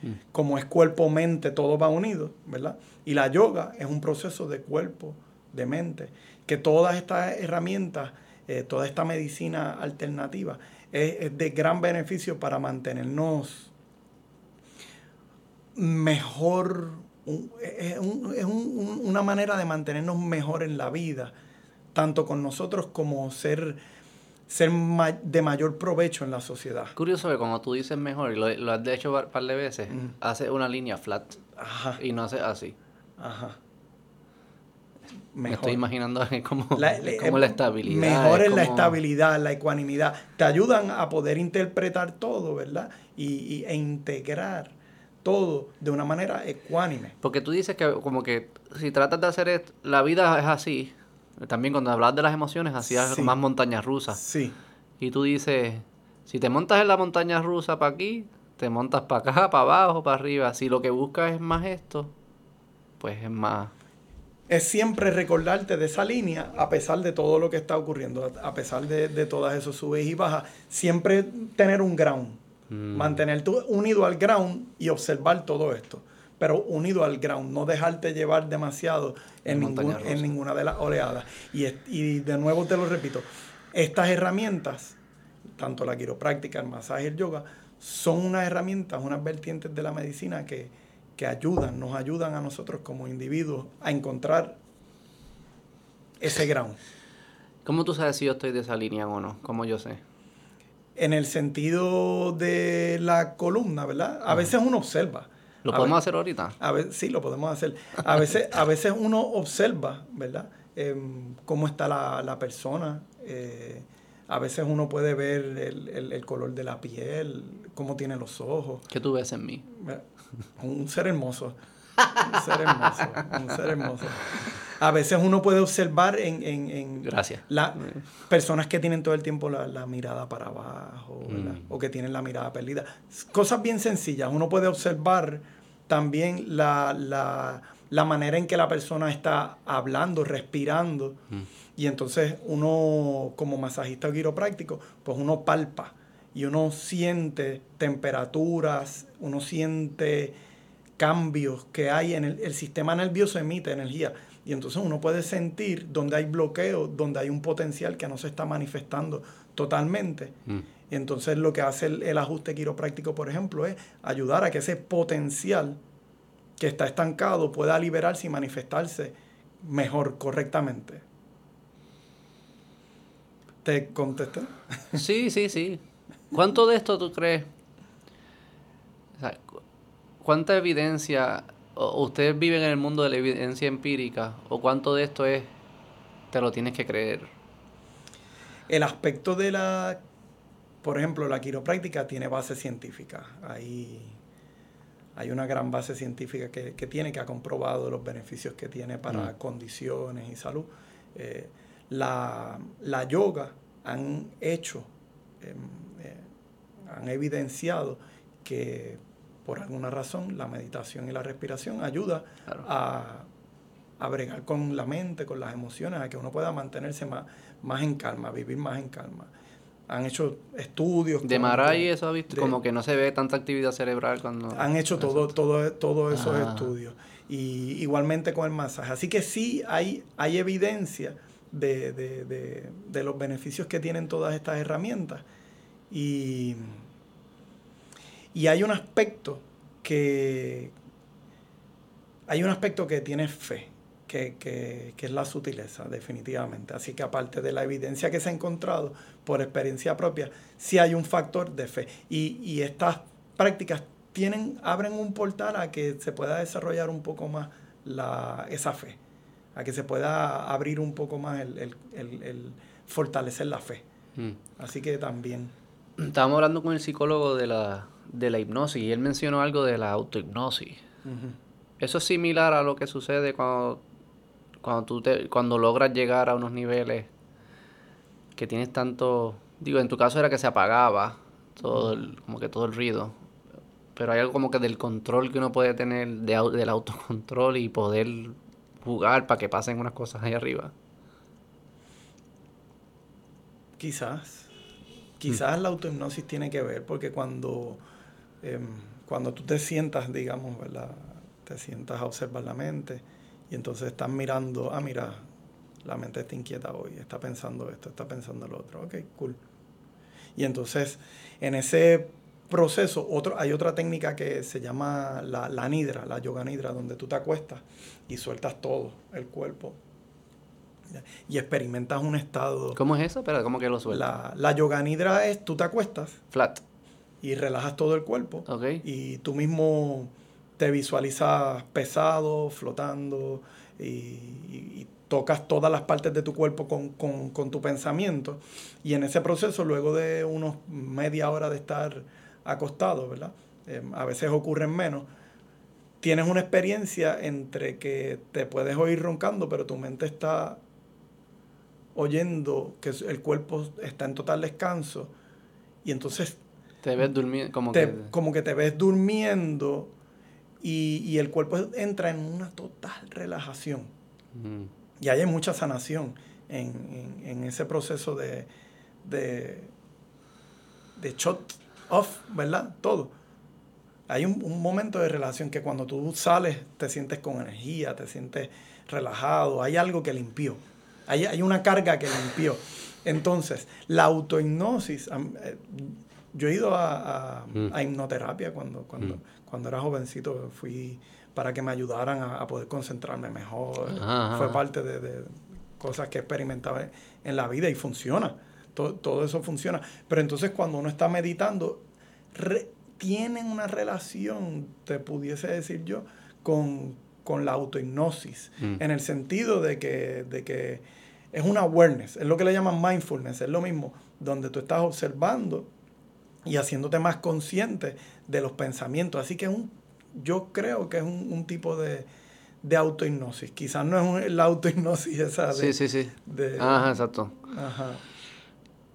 Mm. Como es cuerpo-mente, todo va unido, ¿verdad? Y la yoga es un proceso de cuerpo, de mente, que todas estas herramientas, eh, toda esta medicina alternativa es, es de gran beneficio para mantenernos mejor, un, es, un, es un, una manera de mantenernos mejor en la vida, tanto con nosotros como ser, ser ma- de mayor provecho en la sociedad. Curioso que cuando tú dices mejor, lo, lo has hecho un par de veces, mm. hace una línea flat. Ajá. Y no hace así. Ajá. Mejor. Me estoy imaginando como la, es como la estabilidad. Mejor es como... la estabilidad, la ecuanimidad. Te ayudan a poder interpretar todo, ¿verdad? Y, y, e integrar todo de una manera ecuánime. Porque tú dices que como que si tratas de hacer esto, la vida es así. También cuando hablabas de las emociones hacías sí. más montañas rusas. Sí. Y tú dices, si te montas en la montaña rusa para aquí, te montas para acá, para abajo, para arriba. Si lo que buscas es más esto, pues es más... Es siempre recordarte de esa línea a pesar de todo lo que está ocurriendo, a pesar de, de todas esas subes y bajas. Siempre tener un ground, mm. mantenerte unido al ground y observar todo esto. Pero unido al ground, no dejarte llevar demasiado en, ningún, en ninguna de las oleadas. Y, y de nuevo te lo repito, estas herramientas, tanto la quiropráctica, el masaje, el yoga, son unas herramientas, unas vertientes de la medicina que, que ayudan, nos ayudan a nosotros como individuos a encontrar ese ground. ¿Cómo tú sabes si yo estoy de esa línea o no? ¿Cómo yo sé? En el sentido de la columna, ¿verdad? A uh-huh. veces uno observa. ¿Lo podemos hacer ahorita? A veces, sí, lo podemos hacer. A veces, a veces uno observa, ¿verdad? Eh, cómo está la, la persona. Eh, a veces uno puede ver el, el, el color de la piel, cómo tiene los ojos. ¿Qué tú ves en mí? Un ser hermoso. Un ser hermoso. Un ser hermoso. A veces uno puede observar en... en, en Gracias. La, personas que tienen todo el tiempo la, la mirada para abajo, ¿verdad? Mm. O que tienen la mirada perdida. Cosas bien sencillas. Uno puede observar también la, la, la manera en que la persona está hablando, respirando. Mm. Y entonces uno, como masajista o quiropráctico, pues uno palpa. Y uno siente temperaturas, uno siente... cambios que hay en el, el sistema nervioso emite energía. Y entonces uno puede sentir donde hay bloqueo, donde hay un potencial que no se está manifestando totalmente. Mm. Y entonces lo que hace el, el ajuste quiropráctico, por ejemplo, es ayudar a que ese potencial que está estancado pueda liberarse y manifestarse mejor, correctamente. ¿Te contesté? Sí, sí, sí. ¿Cuánto de esto tú crees? O sea, ¿cuánta evidencia? O ¿ustedes viven en el mundo de la evidencia empírica? ¿O cuánto de esto es te lo tienes que creer? El aspecto de la... Por ejemplo, la quiropráctica tiene base científica. Hay, hay una gran base científica que, que tiene, que ha comprobado los beneficios que tiene para mm. condiciones y salud. Eh, la, la yoga han hecho, eh, eh, han evidenciado que por alguna razón la meditación y la respiración ayuda claro. a, a bregar con la mente, con las emociones, a que uno pueda mantenerse más, más en calma, vivir más en calma. Han hecho estudios. De Maray, eso ha visto, de, como que no se ve tanta actividad cerebral cuando... Han hecho todos todo, todo esos ah. estudios. Y igualmente con el masaje. Así que sí hay, hay evidencia de, de, de, de los beneficios que tienen todas estas herramientas. Y, y hay un aspecto que... Hay un aspecto que tiene fe, que, que, que es la sutileza, definitivamente. Así que aparte de la evidencia que se ha encontrado por experiencia propia, sí hay un factor de fe. Y, y estas prácticas tienen, abren un portal a que se pueda desarrollar un poco más la, esa fe, a que se pueda abrir un poco más el, el, el, el fortalecer la fe. Mm. Así que también... Estábamos hablando con el psicólogo de la, de la hipnosis y él mencionó algo de la autohipnosis. Uh-huh. Eso es similar a lo que sucede cuando... Cuando tú te, cuando logras llegar a unos niveles que tienes tanto... Digo, en tu caso era que se apagaba todo el, como que todo el ruido. Pero hay algo como que del control que uno puede tener, de, del autocontrol y poder jugar para que pasen unas cosas ahí arriba. Quizás. Quizás mm. la autohipnosis tiene que ver, porque cuando, eh, cuando tú te sientas, digamos, ¿verdad? Te sientas a observar la mente... Y entonces estás mirando, ah, mira, la mente está inquieta hoy, está pensando esto, está pensando lo otro. Ok, cool. Y entonces, en ese proceso, otro, hay otra técnica que se llama la, la nidra, la yoga nidra, donde tú te acuestas y sueltas todo el cuerpo. Y experimentas un estado... ¿Cómo es eso? Espera, ¿cómo que lo sueltas? La, la yoga nidra es, tú te acuestas. Flat. Y relajas todo el cuerpo. Ok. Y tú mismo... Te visualizas pesado, flotando, y, y, y tocas todas las partes de tu cuerpo con, con, con tu pensamiento. Y en ese proceso, luego de unos media hora de estar acostado, ¿verdad? Eh, a veces ocurren menos. Tienes una experiencia entre que te puedes oír roncando, pero tu mente está oyendo que el cuerpo está en total descanso. Y entonces... Te ves durmiendo. Como, te, que... como que te ves durmiendo... Y, y el cuerpo entra en una total relajación. Mm. Y ahí hay mucha sanación en, en, en ese proceso de, de, de shut off, ¿verdad? Todo. Hay un, un momento de relajación que cuando tú sales te sientes con energía, te sientes relajado. Hay algo que limpió. Hay, hay una carga que limpió. Entonces, la autohipnosis... Yo he ido a, a, mm. a hipnoterapia cuando, cuando, mm. cuando era jovencito. Fui para que me ayudaran a, a poder concentrarme mejor. Ajá. Fue parte de, de cosas que experimentaba en la vida y funciona. Todo, todo eso funciona. Pero entonces cuando uno está meditando, re, tienen una relación, te pudiese decir yo, con, con la autohipnosis. Mm. En el sentido de que, de que es una awareness. Es lo que le llaman mindfulness. Es lo mismo donde tú estás observando y haciéndote más consciente de los pensamientos. Así que es un, yo creo que es un, un tipo de, de autohipnosis. Quizás no es un, la autohipnosis esa. De, sí, sí, sí. De, ajá, exacto. Ajá.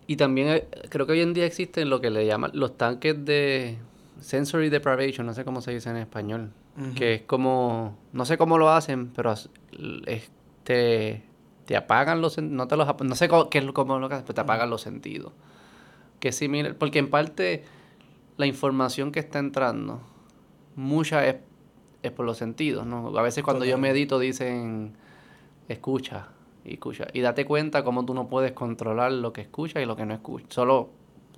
Y también creo que hoy en día existen lo que le llaman los tanques de sensory deprivation, no sé cómo se dice en español, uh-huh. que es como, no sé cómo lo hacen, pero este, te apagan los, no te los, no sé cómo, qué es cómo lo que hacen, pero te apagan uh-huh. los sentidos. Que sí, mira, porque en parte la información que está entrando, mucha es es por los sentidos, ¿no? A veces cuando yo medito dicen, escucha y escucha. Y date cuenta cómo tú no puedes controlar lo que escuchas y lo que no escuchas. Solo,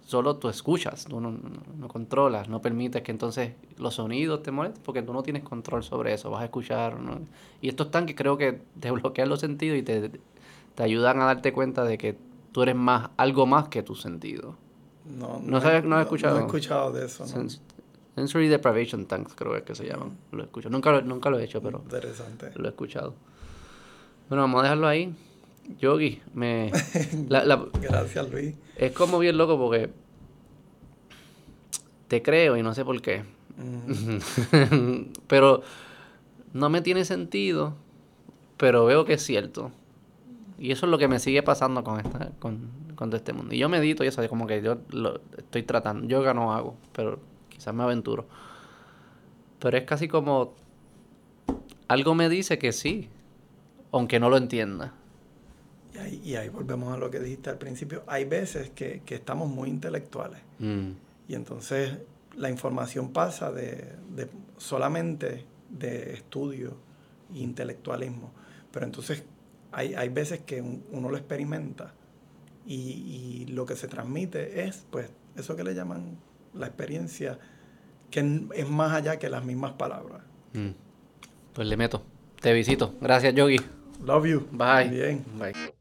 solo tú escuchas, tú no, no, no controlas, no permites que entonces los sonidos te molesten porque tú no tienes control sobre eso, vas a escuchar, ¿no? Y estos tanques creo que te bloquean los sentidos y te, te ayudan a darte cuenta de que tú eres más algo más que tus sentidos. No, no, ¿No, sabes, no, has escuchado? No he escuchado de eso, ¿no? Sens- Sensory Deprivation Tanks, creo que se llaman. Lo he escuchado. Nunca, nunca lo he hecho, pero interesante. Lo he escuchado. Bueno, vamos a dejarlo ahí. Yogi, me... la, la... Gracias, Luis. Es como bien loco porque te creo y no sé por qué. Mm. Pero no me tiene sentido, pero veo que es cierto. Y eso es lo que me sigue pasando con esta, con, con este mundo. Y yo medito y eso, es como que yo lo estoy tratando. Yoga no hago, pero quizás me aventuro. Pero es casi como algo me dice que sí, aunque no lo entienda. Y ahí, y ahí volvemos a lo que dijiste al principio. Hay veces que, que estamos muy intelectuales. Mm. Y entonces la información pasa de, de solamente de estudio e intelectualismo. Pero entonces hay, hay veces que un, uno lo experimenta y, y lo que se transmite es pues eso que le llaman la experiencia, que es más allá que las mismas palabras. Mm. Pues le meto. Te visito. Gracias, Yogi. Love you. Bye. Bien. Bye.